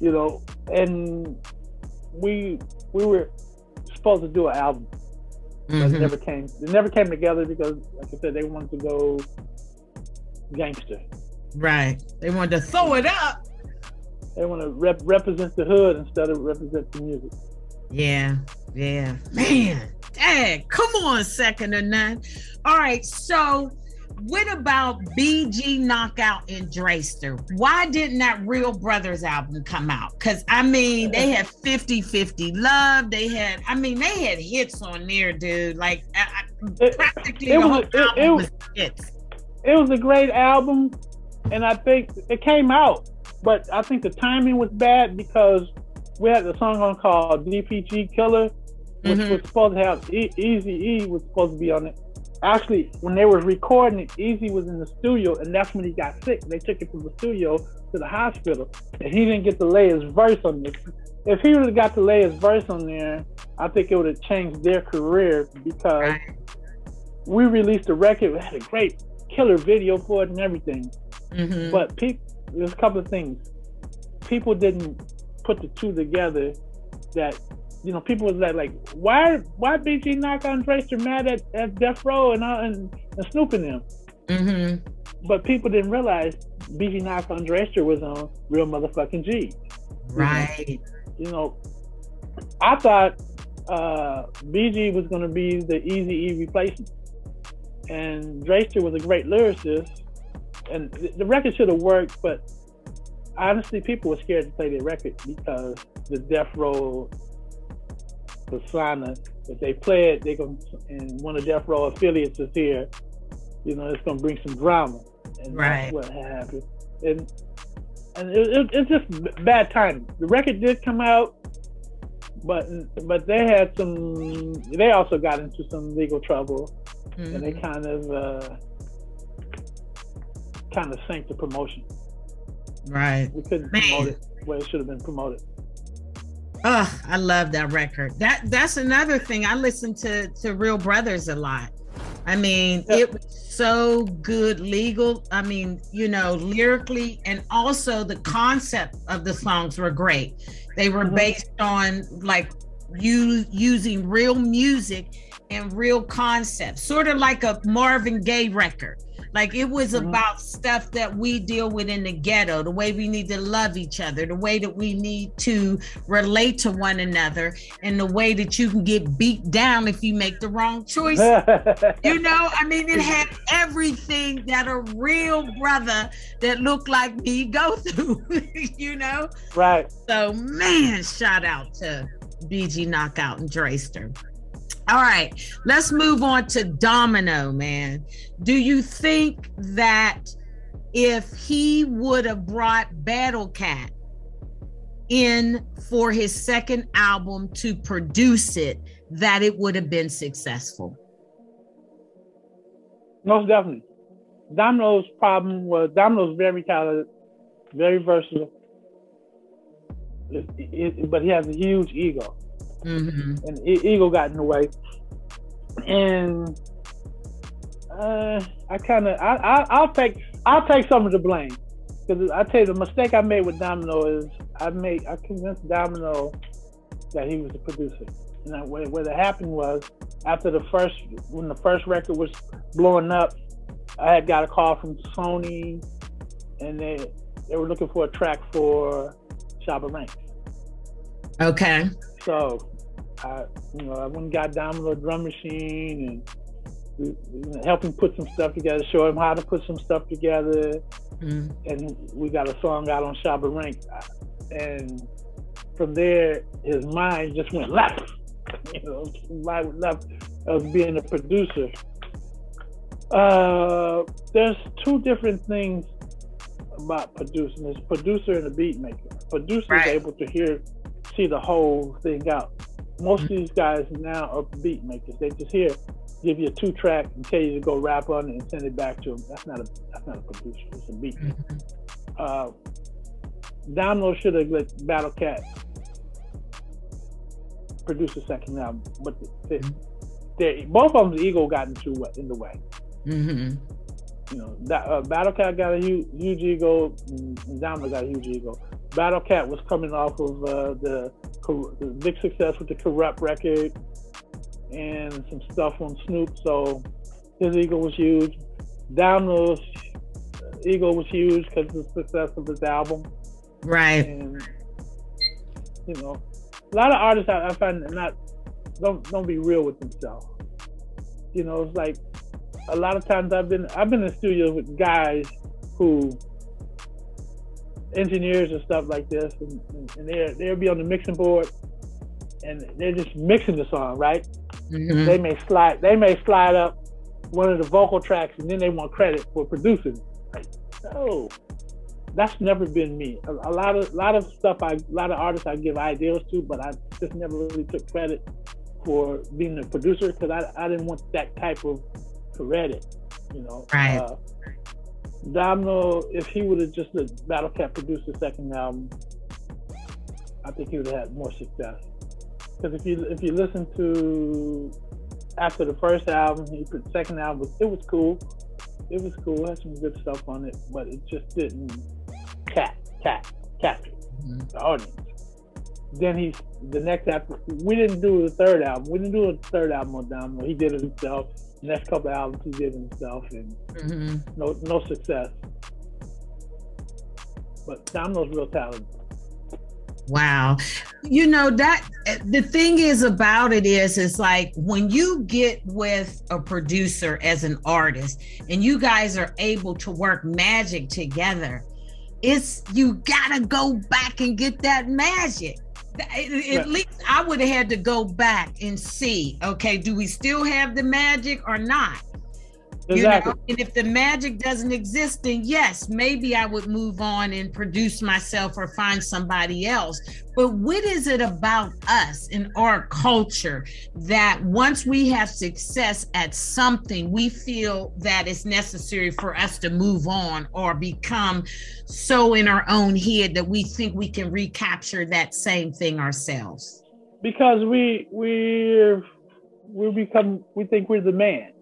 you know, and we were supposed to do an album. But it never came together because, like I said, they wanted to go gangster. Right. They wanted to throw it up. They want to represent the hood instead of represent the music. Yeah. Yeah. Man. Dang. Come on, Second II None. All right. So what about BG Knocc Out and Dresta? Why didn't that Real Brothers album come out? Because, I mean, they had 50-50 Love. They had hits on there, dude. Like, practically the whole album was hits. It was a great album, and I think it came out. But I think the timing was bad because we had the song on called DPG Killer, which was supposed to have Eazy-E was supposed to be on it. Actually, when they were recording it, Eazy was in the studio, and that's when he got sick. They took it from the studio to the hospital, and he didn't get to lay his verse on this. If he would have got to lay his verse on there, I think it would have changed their career, because we released a record. We had a great killer video for it and everything. But there's a couple of things. People didn't put the two together that... You know, people was like, why BG Knocc Out and Dresta mad at Death Row and Snoop and them? Mm-hmm. But people didn't realize BG Knocc on Dresta was on Real Motherfucking G. Right. You know, I thought BG was going to be the Eazy-E replacement. And Dresta was a great lyricist. And the record should have worked, but honestly, people were scared to play their record because the Death Row persona. If they play it, they gonna, and one of Death Row affiliates is here, you know, it's going to bring some drama. And right. That's what happened. And it's just bad timing. The record did come out, but they had some, they also got into some legal trouble, mm-hmm. and they kind of sank the promotion. Right. We couldn't promote it where it should have been promoted. Oh, I love that record. That's another thing. I listened to Real Brothers a lot. I mean, it was so good, legal. I mean, you know, lyrically, and also the concept of the songs were great. They were based on like using real music and real concepts, sort of like a Marvin Gaye record. Like it was about stuff that we deal with in the ghetto, the way we need to love each other, the way that we need to relate to one another, and the way that you can get beat down if you make the wrong choice. You know, I mean, it had everything that a real brother that looked like me go through, you know? Right. So man, shout out to BG Knocc Out and Dresta. All right, let's move on to Domino, man. Do you think that if he would have brought Battlecat in for his second album to produce it, that it would have been successful? Most definitely. Domino's problem was Domino's very talented, very versatile, but he has a huge ego. Mm-hmm. And ego got in the way, and I'll take some of the blame, because I tell you the mistake I made with Domino is I convinced Domino that he was the producer, and what happened was after when the first record was blowing up, I had got a call from Sony, and they were looking for a track for Shabba Ranks. Okay. So I went and got Domino a drum machine and helped him put some stuff together, show him how to put some stuff together. Mm. And we got a song out on Shabba Ranks. And from there, his mind just went left. You know, mind went left of being a producer. There's two different things about producing. There's a producer and a beat maker. A producer is able to see the whole thing out. Most of these guys now are beat makers. They just give you a 2-track and tell you to go rap on it and send it back to them. That's not a producer. It's a beat maker. Domino should have let Battlecat produce the second album, but both of them's ego got in the way. Mm-hmm. You know, Battlecat got a huge ego, and Domino got a huge ego. Battlecat was coming off of the big success with the Corrupt record and some stuff on Snoop, so his ego was huge. Domino's ego was huge because of the success of his album. Right. And, you know, a lot of artists I find don't be real with themselves. You know, it's like a lot of times I've been in studios with guys who engineers and stuff like this, and they'll be on the mixing board, and they're just mixing the song, right? Mm-hmm. They may slide up one of the vocal tracks, and then they want credit for producing. Like, no, that's never been me. A lot of stuff, a lot of artists I give ideas to, but I just never really took credit for being a producer because I didn't want that type of credit, you know. Right. Domino, if he would have just let Battlecat produce the second album, I think he would have had more success. Because if you listen to after the first album, the second album it was cool, had some good stuff on it, but it just didn't capture the audience. Then we didn't do the third album on Domino. He did it himself. the next couple of albums he did himself, and no success. But Domino's real talented. Wow. You know, that the thing is about it is, it's like when you get with a producer as an artist and you guys are able to work magic together, it's, you gotta go back and get that magic. At least I would have had to go back and see, okay, do we still have the magic or not? Exactly. You know, and if the magic doesn't exist, then yes, maybe I would move on and produce myself or find somebody else. But what is it about us in our culture that once we have success at something, we feel that it's necessary for us to move on or become so in our own head that we think we can recapture that same thing ourselves? Because we think we're the man.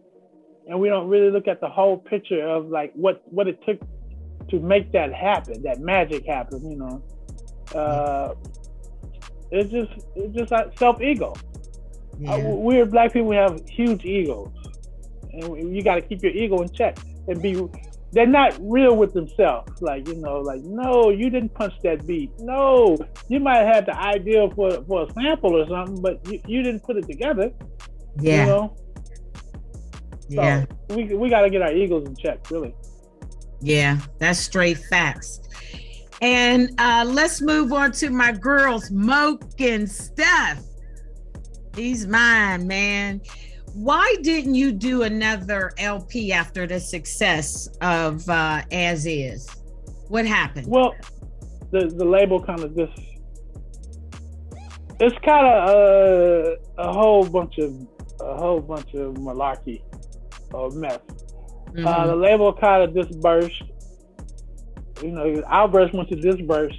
And we don't really look at the whole picture of like what it took to make that happen, that magic happen, you know. It's just like self-ego. Yeah. We're Black people, we have huge egos. And you gotta keep your ego in check and be, they're not real with themselves. Like, you know, like, no, you didn't punch that beat. No, you might have had the idea for a sample or something, but you didn't put it together. Yeah. You know? So yeah, we got to get our egos in check, really. Yeah, that's straight facts. And let's move on to my girls, Moke and Steph. He's mine, man. Why didn't you do another LP after the success of As Is? What happened? Well, the label kind of just... It's kind of a whole bunch of malarkey. Or mess. Mm-hmm. The label kind of dispersed. You know, Outburst went to disperse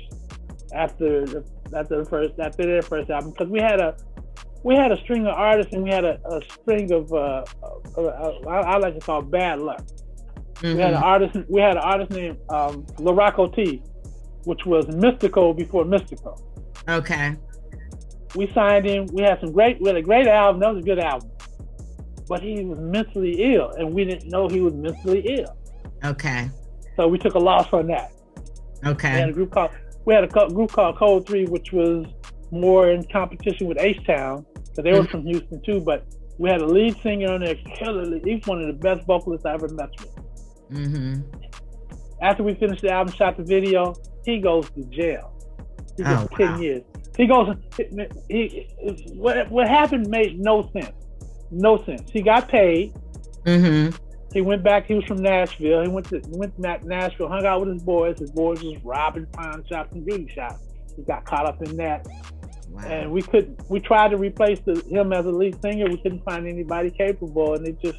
after their first album, because we had a string of artists and we had a string of I like to call it bad luck. Mm-hmm. We had an artist named La Rocco T, which was Mystical before Mystical. Okay. We signed him. We had a great album. That was a good album. But he was mentally ill, and we didn't know he was mentally ill. Okay. So we took a loss on that. Okay. We had a group called Cold Three, which was more in competition with H Town, because they were from Houston too. But we had a lead singer on there, killer. He's one of the best vocalists I ever met with. Mm-hmm. After we finished the album, shot the video, he goes to jail. He goes 10 years. He goes. What happened made no sense. No sense. He got paid. Mm-hmm. He went back. He was from Nashville. He went to Nashville, hung out with his boys. His boys was robbing pawn shops and beauty shops. He got caught up in that. Wow. And we tried to replace him as a lead singer. We couldn't find anybody capable, and it just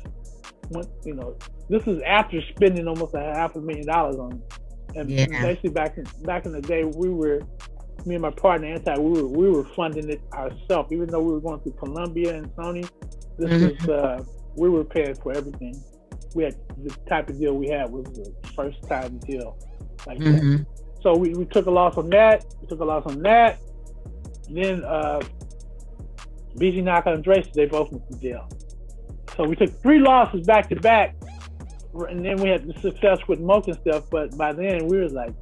went, you know, this is after spending almost $500,000 on him. And basically back in the day, me and my partner Anti, we were funding it ourselves, even though we were going through Columbia and Sony. This is we were paying for everything. We had the type of deal we had was a first time deal, like that. So we took a loss on that. And then BG Knocc Out and Dresta, they both went to jail. So we took 3 losses back to back, and then we had the success with Moke and Steph. But by then we were like,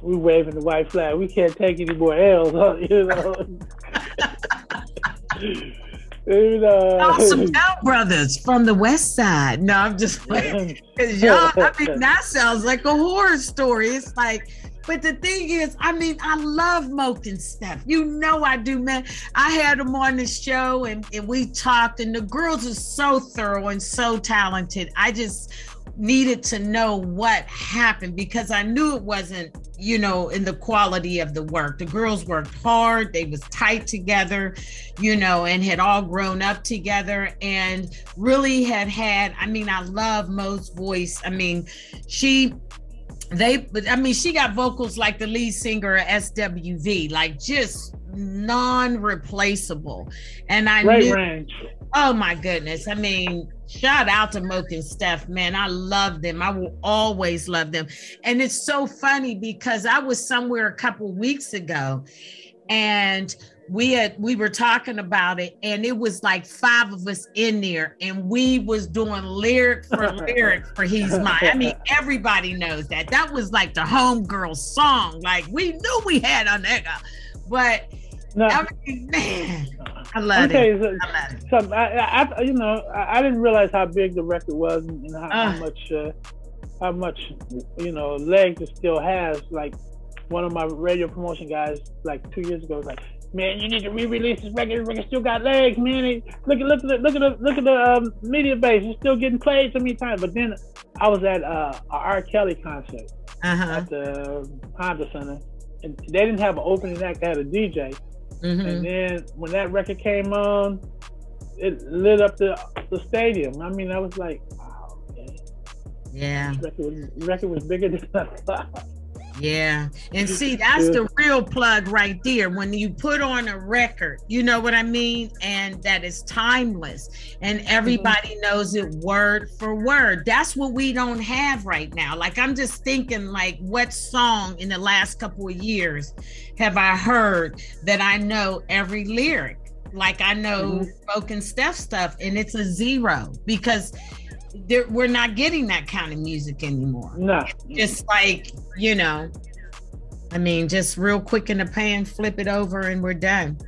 we waving the white flag. We can't take any more L's, you know. Awesome Out Brothers from the West Side. No, I'm just playing. Because y'all, I mean, that sounds like a horror story. It's like, but the thing is, I mean, I love Moke and Steph. You know I do, man. I had them on the show and we talked, and the girls are so thorough and so talented. I just needed to know what happened, because I knew it wasn't, you know, in the quality of the work. The girls worked hard, they was tight together, you know, and had all grown up together and really had, I mean, I love Mo's voice. I mean, she got vocals like the lead singer of SWV, like just non-replaceable. And I knew, range. Oh my goodness. I mean, shout out to Moke and Steph, man. I love them. I will always love them. And it's so funny because I was somewhere a couple weeks ago and we were talking about it, and it was like five of us in there, and we was doing lyric for lyric for He's Mine. I mean, everybody knows that. That was like the homegirl song. Like, we knew we had a nigga, but now, I mean, man, I love it. So I didn't realize how big the record was and how much legs it still has. Like, one of my radio promotion guys, like 2 years ago, was like, "Man, you need to re-release this record. This record still got legs, man. Look at the media base. It's still getting played so many times." But then I was at a R. Kelly concert at the Honda Center, and they didn't have an opening act. They had a DJ, and then when that record came on, it lit up the stadium. I mean, I was like, "Wow, man. Yeah, this record was bigger than I thought." Yeah. And see, that's the real plug right there. When you put on a record, you know what I mean? And that is timeless. And everybody knows it word for word. That's what we don't have right now. Like, I'm just thinking, like, what song in the last couple of years have I heard that I know every lyric? Like, I know Moke and Steph stuff, and it's a zero, because we're not getting that kind of music anymore. No. Just like, I mean, just real quick in the pan, flip it over, and we're done.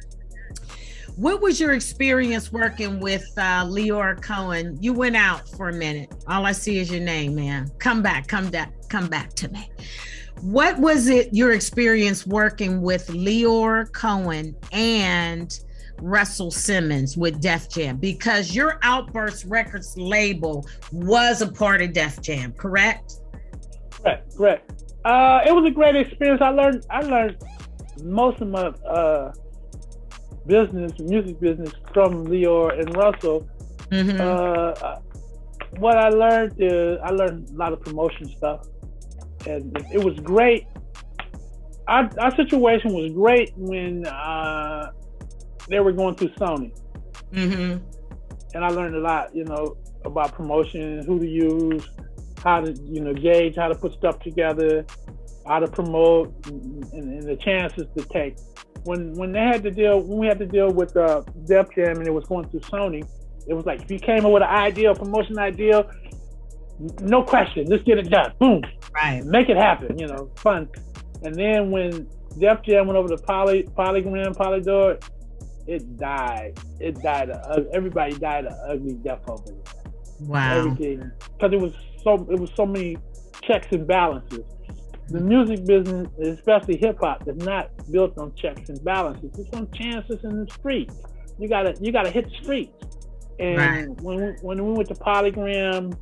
What was your experience working with Lyor Cohen? You went out for a minute. All I see is your name, man. Come back to me. What was it, your experience working with Lyor Cohen and Russell Simmons with Def Jam, because your Outburst Records label was a part of Def Jam, correct? Correct. It was a great experience. I learned most of my music business from Lyor and Russell. What I learned is I learned a lot of promotion stuff, and it was great. Our situation was great when they were going through Sony. And I learned a lot, about promotion, who to use, how to, gauge, how to put stuff together, how to promote, and the chances to take. When we had to deal with Def Jam and it was going through Sony, it was like, if you came up with a promotion idea, no question, let's get it done. Boom. Right. Make it happen, fun. And then when Def Jam went over to Polygram, Polydor, It died. Everybody died an ugly death over there. Wow. Everything, because it was so many checks and balances. The music business, especially hip hop, is not built on checks and balances. It's on chances in the streets. You gotta hit the streets. And right. when we went to Polygram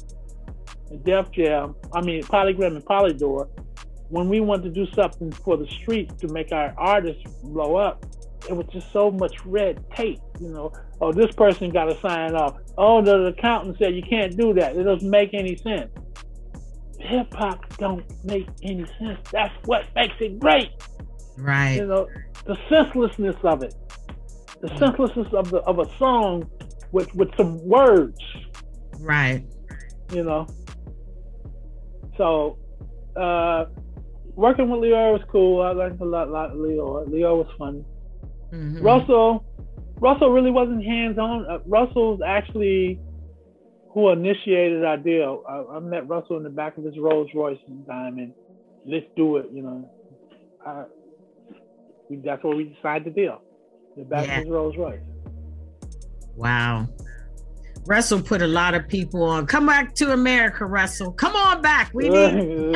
and Def Jam, Polygram and Polydor, when we wanted to do something for the streets to make our artists blow up, it was just so much red tape, Oh, this person got to sign off. Oh, the accountant said you can't do that. It doesn't make any sense. Hip hop don't make any sense. That's what makes it great. Right. The senselessness of it, the senselessness of a song with some words. Right. So, working with Lyor was cool. I learned a lot of Lyor. Lyor was funny. Russell really wasn't hands-on. Russell's actually who initiated our deal. I met Russell in the back of his Rolls Royce one time, and let's do it, that's where we decided the deal. The back of his Rolls Royce. Wow. Russell put a lot of people on. Come back to America, Russell. Come on back. We need.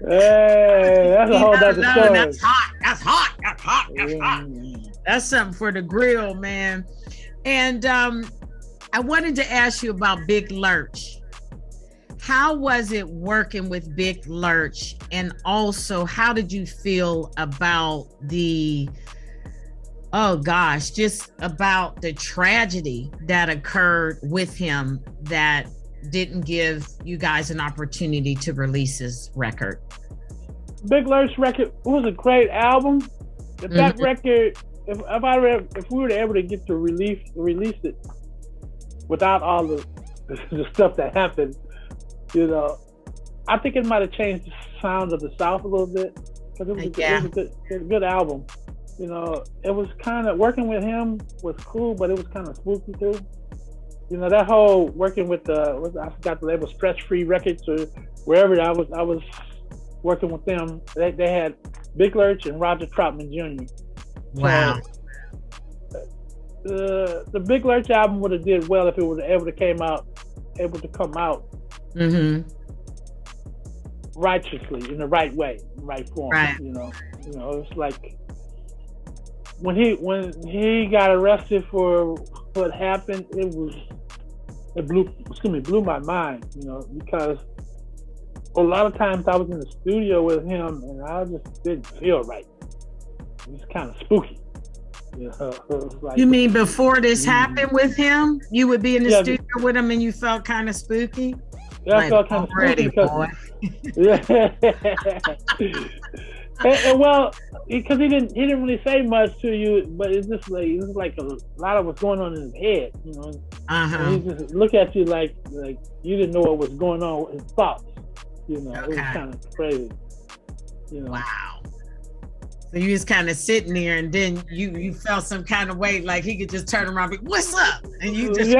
Hey, that's a whole other story. That's hot. That's something for the grill, man. And I wanted to ask you about Big Lurch. How was it working with Big Lurch? And also, how did you feel about about the tragedy that occurred with him that didn't give you guys an opportunity to release his record? Big Lurch record was a great album. If that record, if we were able to get to release it without all the stuff that happened, I think it might have changed the sound of the South a little bit. But it was a good album. You know, it was kind of, working with him was cool, but it was kind of spooky too. You know, that whole working with I forgot the label, Stress Free Records or wherever I was working with them. They had Big Lurch and Roger Trotman Jr. Wow. The Big Lurch album would have did well if it was able to come out mm-hmm. righteously, in the right way, in the right form. Right. You know, it's like when he got arrested for what happened, it blew my mind, you know, because a lot of times I was in the studio with him and I just didn't feel right. It was kind of spooky. You know, like, you mean before this happened with him, you would be in the studio with him and you felt kind of spooky? Yeah, I felt kind of spooky because and well, because he didn't really say much to you, but it's just like a lot of what's going on in his head, you know. Uh-huh. He just look at you like you didn't know what was going on with his thoughts, you know. Okay. It was kind of crazy, you know. Wow. So you just kind of sitting there, and then you felt some kind of way, like he could just turn around and be, "What's up?" And you just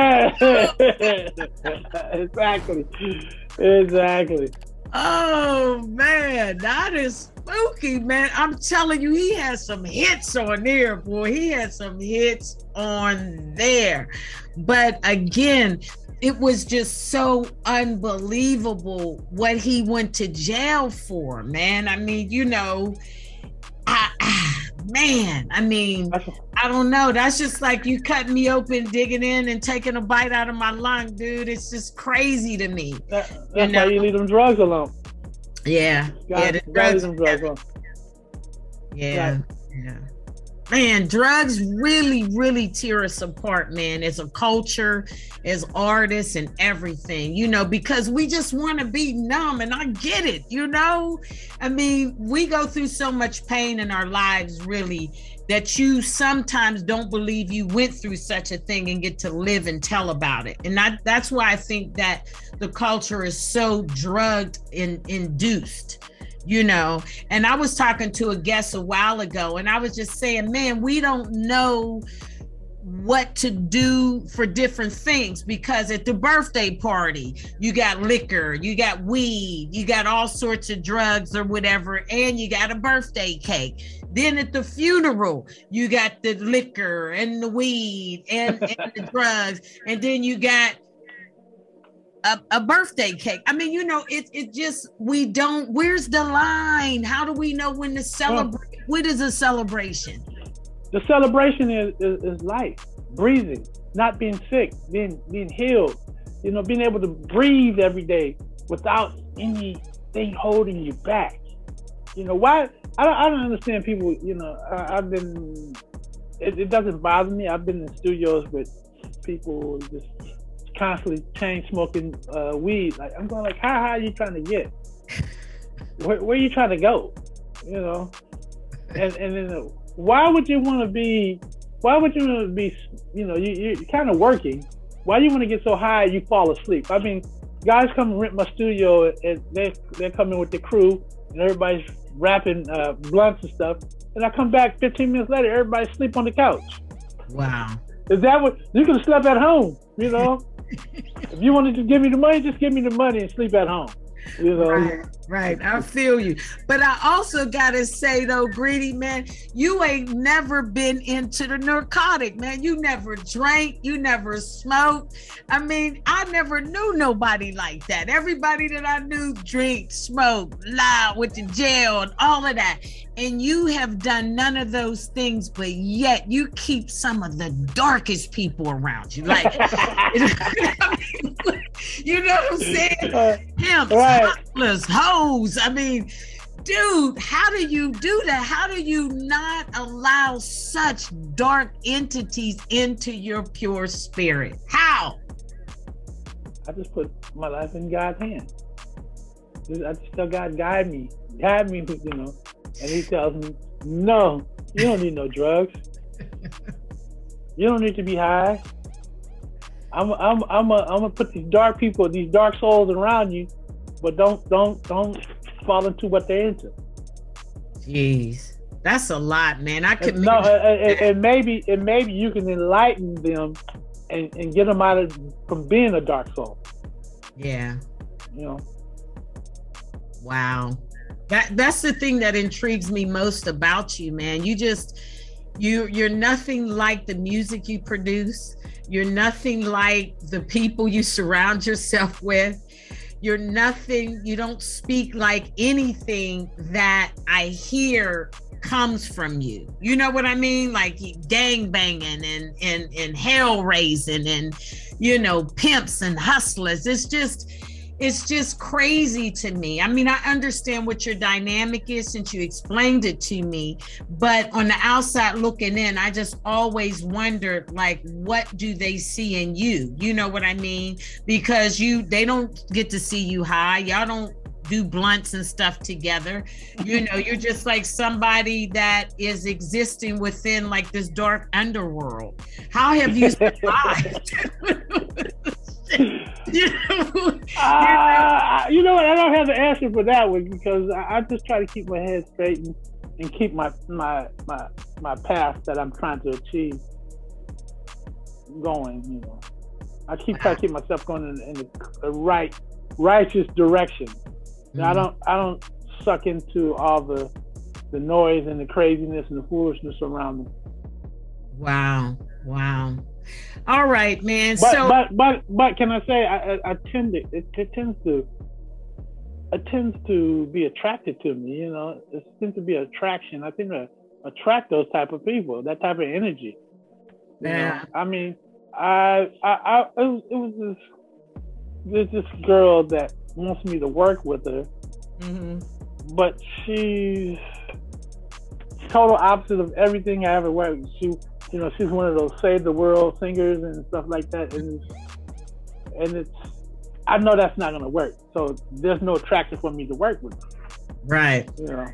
exactly. Oh man, that is spooky, man. I'm telling you, he has some hits on there, boy. He has some hits on there, but again, it was just so unbelievable what he went to jail for, man. I mean, you know. I don't know. That's just like you cutting me open, digging in, and taking a bite out of my lung, dude. It's just crazy to me. That's why you leave them drugs alone. Yeah. You gotta leave them drugs alone. Yeah. Man, drugs really, really tear us apart, man, as a culture, as artists and everything, you know, because we just want to be numb, and I get it, you know? I mean, we go through so much pain in our lives, really, that you sometimes don't believe you went through such a thing and get to live and tell about it. And that's why I think that the culture is so drugged and induced. You know, and I was talking to a guest a while ago, and I was just saying, man, we don't know what to do for different things, because at the birthday party, you got liquor, you got weed, you got all sorts of drugs or whatever, and you got a birthday cake. Then at the funeral, you got the liquor and the weed and the drugs, and then you got a birthday cake. I mean, you know, it just, where's the line? How do we know when to celebrate? Well, what is a celebration? The celebration is life, breathing, not being sick, being healed, you know, being able to breathe every day without anything holding you back. You know, why? I don't understand people, you know. It doesn't bother me. I've been in studios with people just constantly chain smoking weed. Like, I'm going like, how high are you trying to get? Where are you trying to go? You know, and then why would you want to be? You know, you're kind of working. Why do you want to get so high you fall asleep? I mean, guys come and rent my studio, and they come in with the crew, and everybody's wrapping blunts and stuff. And I come back 15 minutes later, everybody sleep on the couch. Wow. Is that what you could have slept at home? You know. If you wanted to give me the money, just give me the money and sleep at home. You know? Right. I feel you. But I also got to say, though, Greedy, man, you ain't never been into the narcotic, man. You never drank. You never smoked. I mean, I never knew nobody like that. Everybody that I knew drank, smoked, lied, went to jail, and all of that. And you have done none of those things, but yet you keep some of the darkest people around you. Like, you know what I'm saying? Pimps, hotless, hoes. I mean, dude, how do you do that? How do you not allow such dark entities into your pure spirit? How? I just put my life in God's hands. I just tell God, guide me, you know. And he tells me, no, you don't need no drugs. You don't need to be high. I'm gonna put these dark souls around you, but don't fall into what they're into. Jeez, that's a lot, man. I could no, and maybe you can enlighten them and get them out of from being a dark soul. Yeah, you know. Wow, that's the thing that intrigues me most about you, man. You just you're nothing like the music you produce. You're nothing like the people you surround yourself with. You're nothing, you don't speak like anything that I hear comes from you. You know what I mean? Like gang banging and hell raising and, you know, pimps and hustlers. It's just crazy to me. I mean, I understand what your dynamic is since you explained it to me, but on the outside looking in, I just always wondered, like, what do they see in you? You know what I mean? Because they don't get to see you high. Y'all don't do blunts and stuff together. You know, you're just like somebody that is existing within like this dark underworld. How have you survived? You know what? I don't have the answer for that one because I just try to keep my head straight and keep my path that I'm trying to achieve going. You know, I try to keep myself going in the right, righteous direction. Mm-hmm. I don't suck into all the noise and the craziness and the foolishness around me. Wow. All right, man. But can I say it tends to be attracted to me. You know, it tends to be attraction. I think I attract those type of people, that type of energy. Yeah. You know? I mean, it was this girl that wants me to work with her, mm-hmm. but she's total opposite of everything I ever worked. You know, she's one of those save the world singers and stuff like that, and it's I know that's not gonna work. So there's no attraction for me to work with. Right. You know,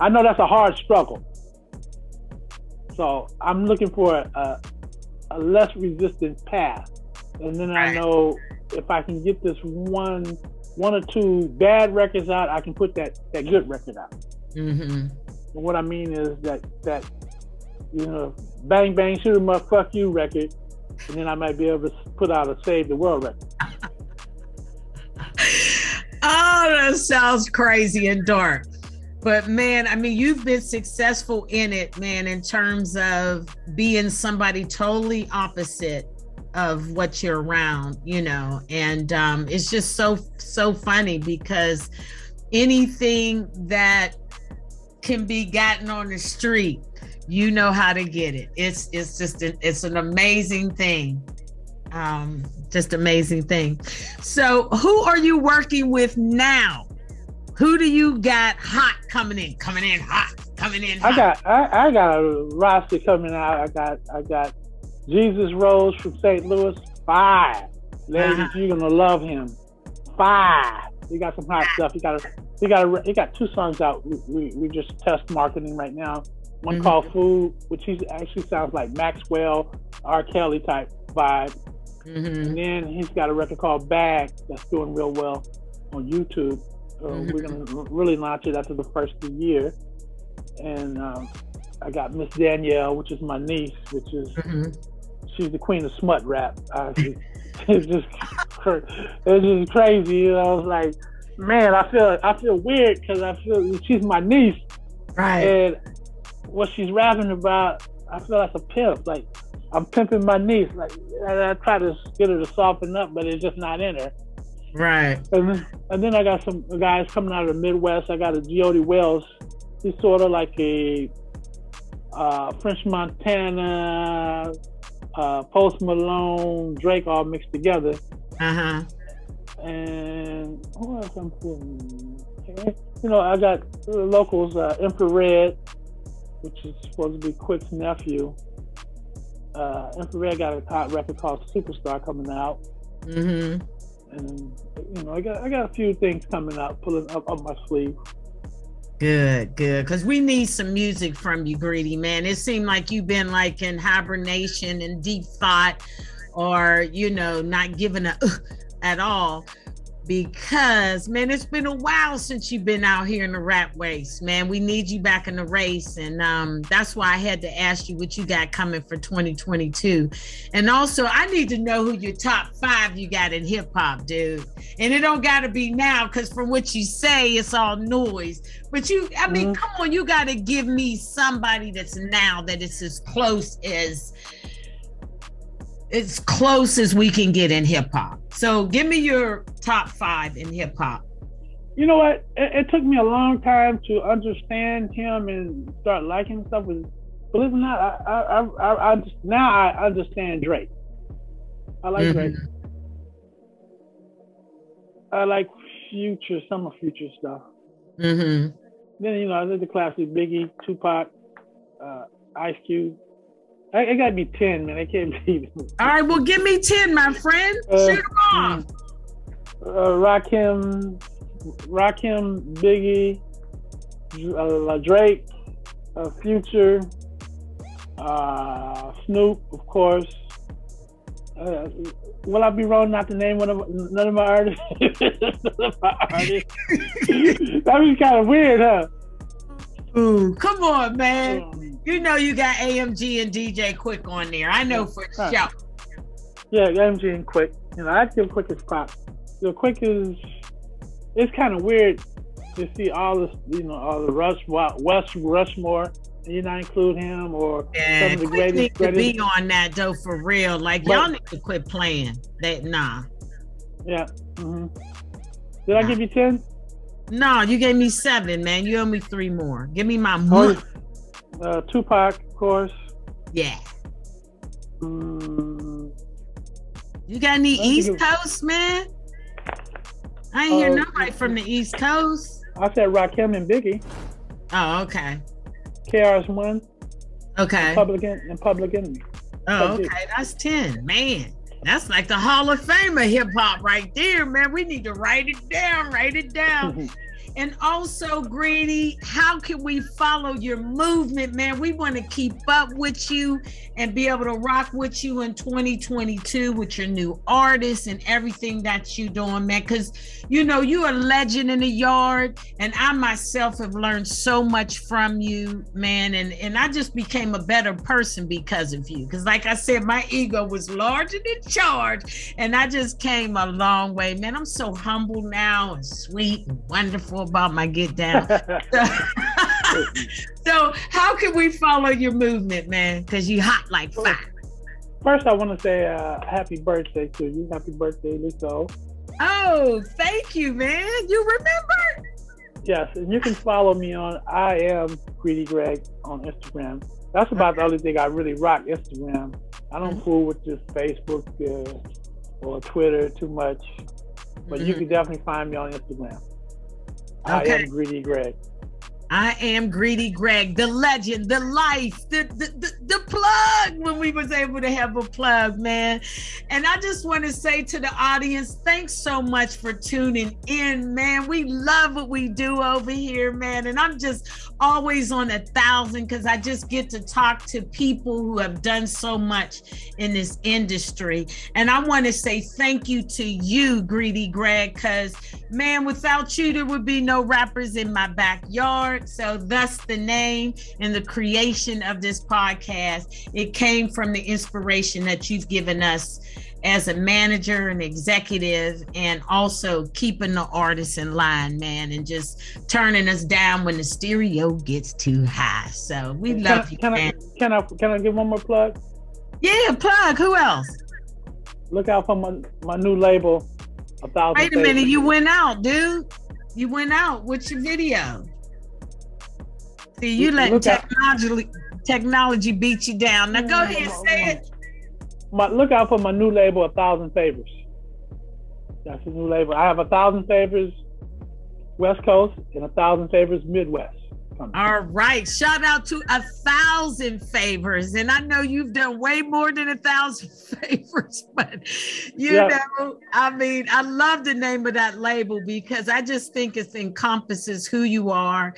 I know that's a hard struggle. So I'm looking for a less resistant path, and then right. I know if I can get this one or two bad records out, I can put that good record out. Mm-hmm. What I mean is that you know. Bang bang shoot 'em up, fuck you record, and then I might be able to put out a save the world record. Oh, that sounds crazy and dark, but man, I mean, you've been successful in it, man, in terms of being somebody totally opposite of what you're around, you know, and it's just so funny because anything that can be gotten on the street. You know how to get it. It's an amazing thing. Just amazing thing. So who are you working with now? Who do you got hot coming in hot? I got a roster coming out. I got Jesus Rose from St. Louis. 5. Ladies, you're gonna love him. 5. We got some hot stuff. He got 2 songs out. We just test marketing right now. One called Food, which he actually sounds like Maxwell, R. Kelly type vibe. Mm-hmm. And then he's got a record called Bag that's doing real well on YouTube. We're going to really launch it after the first of the year. And I got Miss Danielle, which is my niece, which is, she's the queen of smut rap. It's just crazy. You know, I was like, man, I feel weird because I feel she's my niece. Right. And what she's rapping about, I feel like a pimp. Like, I'm pimping my niece. Like, and I try to get her to soften up, but it's just not in her. Right. And then I got some guys coming out of the Midwest. I got a G.O.D. Wells. He's sort of like a French Montana, Post Malone, Drake all mixed together. Uh-huh. And who else I'm putting? You know, I got locals, Infrared, which is supposed to be Quick's nephew. Infrared got a hot record called Superstar coming out. Mm-hmm. And, you know, I got a few things coming out, pulling up my sleeve. Good. Because we need some music from you, Greedy, man. It seemed like you've been like in hibernation and deep thought or, you know, not giving a at all. because, man, it's been a while since you've been out here in the rap race, man. We need you back in the race. And that's why I had to ask you what you got coming for 2022. And also, I need to know who your top five you got in hip hop, dude. And it don't got to be now, because from what you say, it's all noise. But you, I mean, come on, you got to give me somebody that's now, that it's as close as... It's close as we can get in hip hop. So give me your top five in hip hop. You know what? It took me a long time to understand him and start liking stuff. But listen, I understand Drake. I like Drake. I like Future, some of Future stuff. Then, you know, I did the classic Biggie, Tupac, Ice Cube. It gotta be 10, man. I can't be. All right, well, give me 10, my friend. Shoot them off. Rakim, Biggie, Drake, Future, Snoop, of course. Will I be wrong not to name none of my artists? That was kind of weird, huh? Ooh, come on, man. You know you got AMG and DJ Quick on there. I know for sure. Yeah, AMG and Quick. You know, I'd give Quick his props. You know, Quick is, it's kind of weird to see all this, you know, all the Rushmore, and you not include him or some of the Quick greatest. Quick needs to be on that though, for real. Like, y'all need to quit playing that. Nah. Yeah. Did I give you 10? No, you gave me 7, man. You owe me 3 more. Give me my money. Tupac, of course. Yeah. You got any East Coast, man? I ain't hear nobody from the East Coast. I said Rakim and Biggie. Oh, okay. KRS-One. Okay. Public Enemy. Oh, okay. That's 10, man. That's like the Hall of Fame of hip hop right there, man. We need to write it down. And also, Greedy, how can we follow your movement, man? We want to keep up with you and be able to rock with you in 2022 with your new artists and everything that you're doing, man. Because, you know, you're a legend in the yard, and I myself have learned so much from you, man. And I just became a better person because of you. Because, like I said, my ego was large and in charge, and I just came a long way, man. I'm so humble now and sweet and wonderful about my get down. So how can we follow your movement, man? Because you hot like fire. First, I want to say happy birthday to you. Happy birthday, Lizzo. Oh, thank you, man. You remember? Yes, and you can follow me on I Am Greedy Greg on Instagram. That's about the only thing I really rock, Instagram. I don't fool with just Facebook or Twitter too much, but you can definitely find me on Instagram. Okay. I Am Greedy Greg. I Am Greedy Greg, the legend, the life, the plug, when we was able to have a plug, man. And I just want to say to the audience, thanks so much for tuning in, man. We love what we do over here, man. And I'm just always on 1,000 because I just get to talk to people who have done so much in this industry. And I want to say thank you to you, Greedy Greg, because, man, without you, there would be no rappers in my backyard. So thus the name and the creation of this podcast. It came from the inspiration that you've given us as a manager and executive, and also keeping the artists in line, man, and just turning us down when the stereo gets too high. So we love you, man. Can I give one more plug? Yeah, plug. Who else? Look out for my new label, A Thousand Favors. Wait a minute, you went out, dude. You went out with your video. See, you let technology beat you down. Now go ahead and say it. Look out for my new label, A Thousand Favors. That's a new label. I have A Thousand Favors West Coast and A Thousand Favors Midwest. All right. Shout out to A Thousand Favors. And I know you've done way more than 1,000 favors, but you know, I mean, I love the name of that label because I just think it encompasses who you are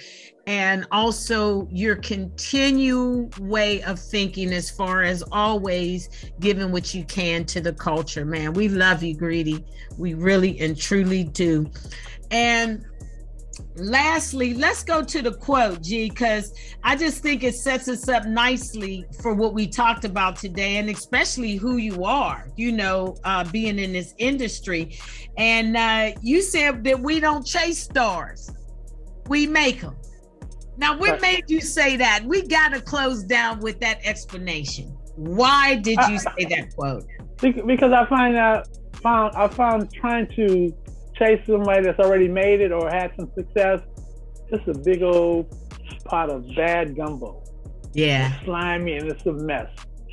and also your continued way of thinking as far as always giving what you can to the culture, man. We love you, Greedy. We really and truly do. And lastly, let's go to the quote, G, because I just think it sets us up nicely for what we talked about today, and especially who you are, you know, being in this industry. And you said that we don't chase stars, we make them. Now, what made you say that? We got to close down with that explanation. Why did you say that quote? Because I found trying to chase somebody that's already made it or had some success, it's a big old pot of bad gumbo. Yeah. It's slimy and it's a mess.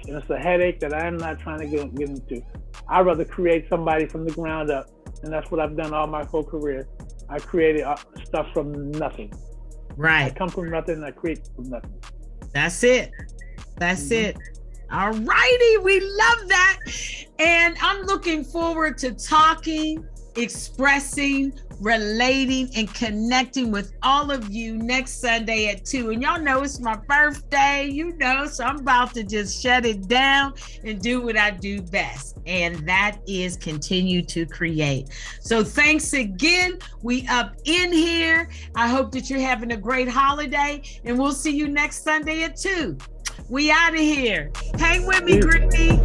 And it's a headache that I'm not trying to get into. I'd rather create somebody from the ground up. And that's what I've done all my whole career. I created stuff from nothing. Right. I come from nothing and I create from nothing. That's it. That's it. All righty. We love that. And I'm looking forward to talking, expressing, relating, and connecting with all of you next Sunday at 2. And y'all know it's my birthday, you know, so I'm about to just shut it down and do what I do best. And that is continue to create. So thanks again. We up in here. I hope that you're having a great holiday, and we'll see you next Sunday at 2. We out of here. Hang with me, Greedy.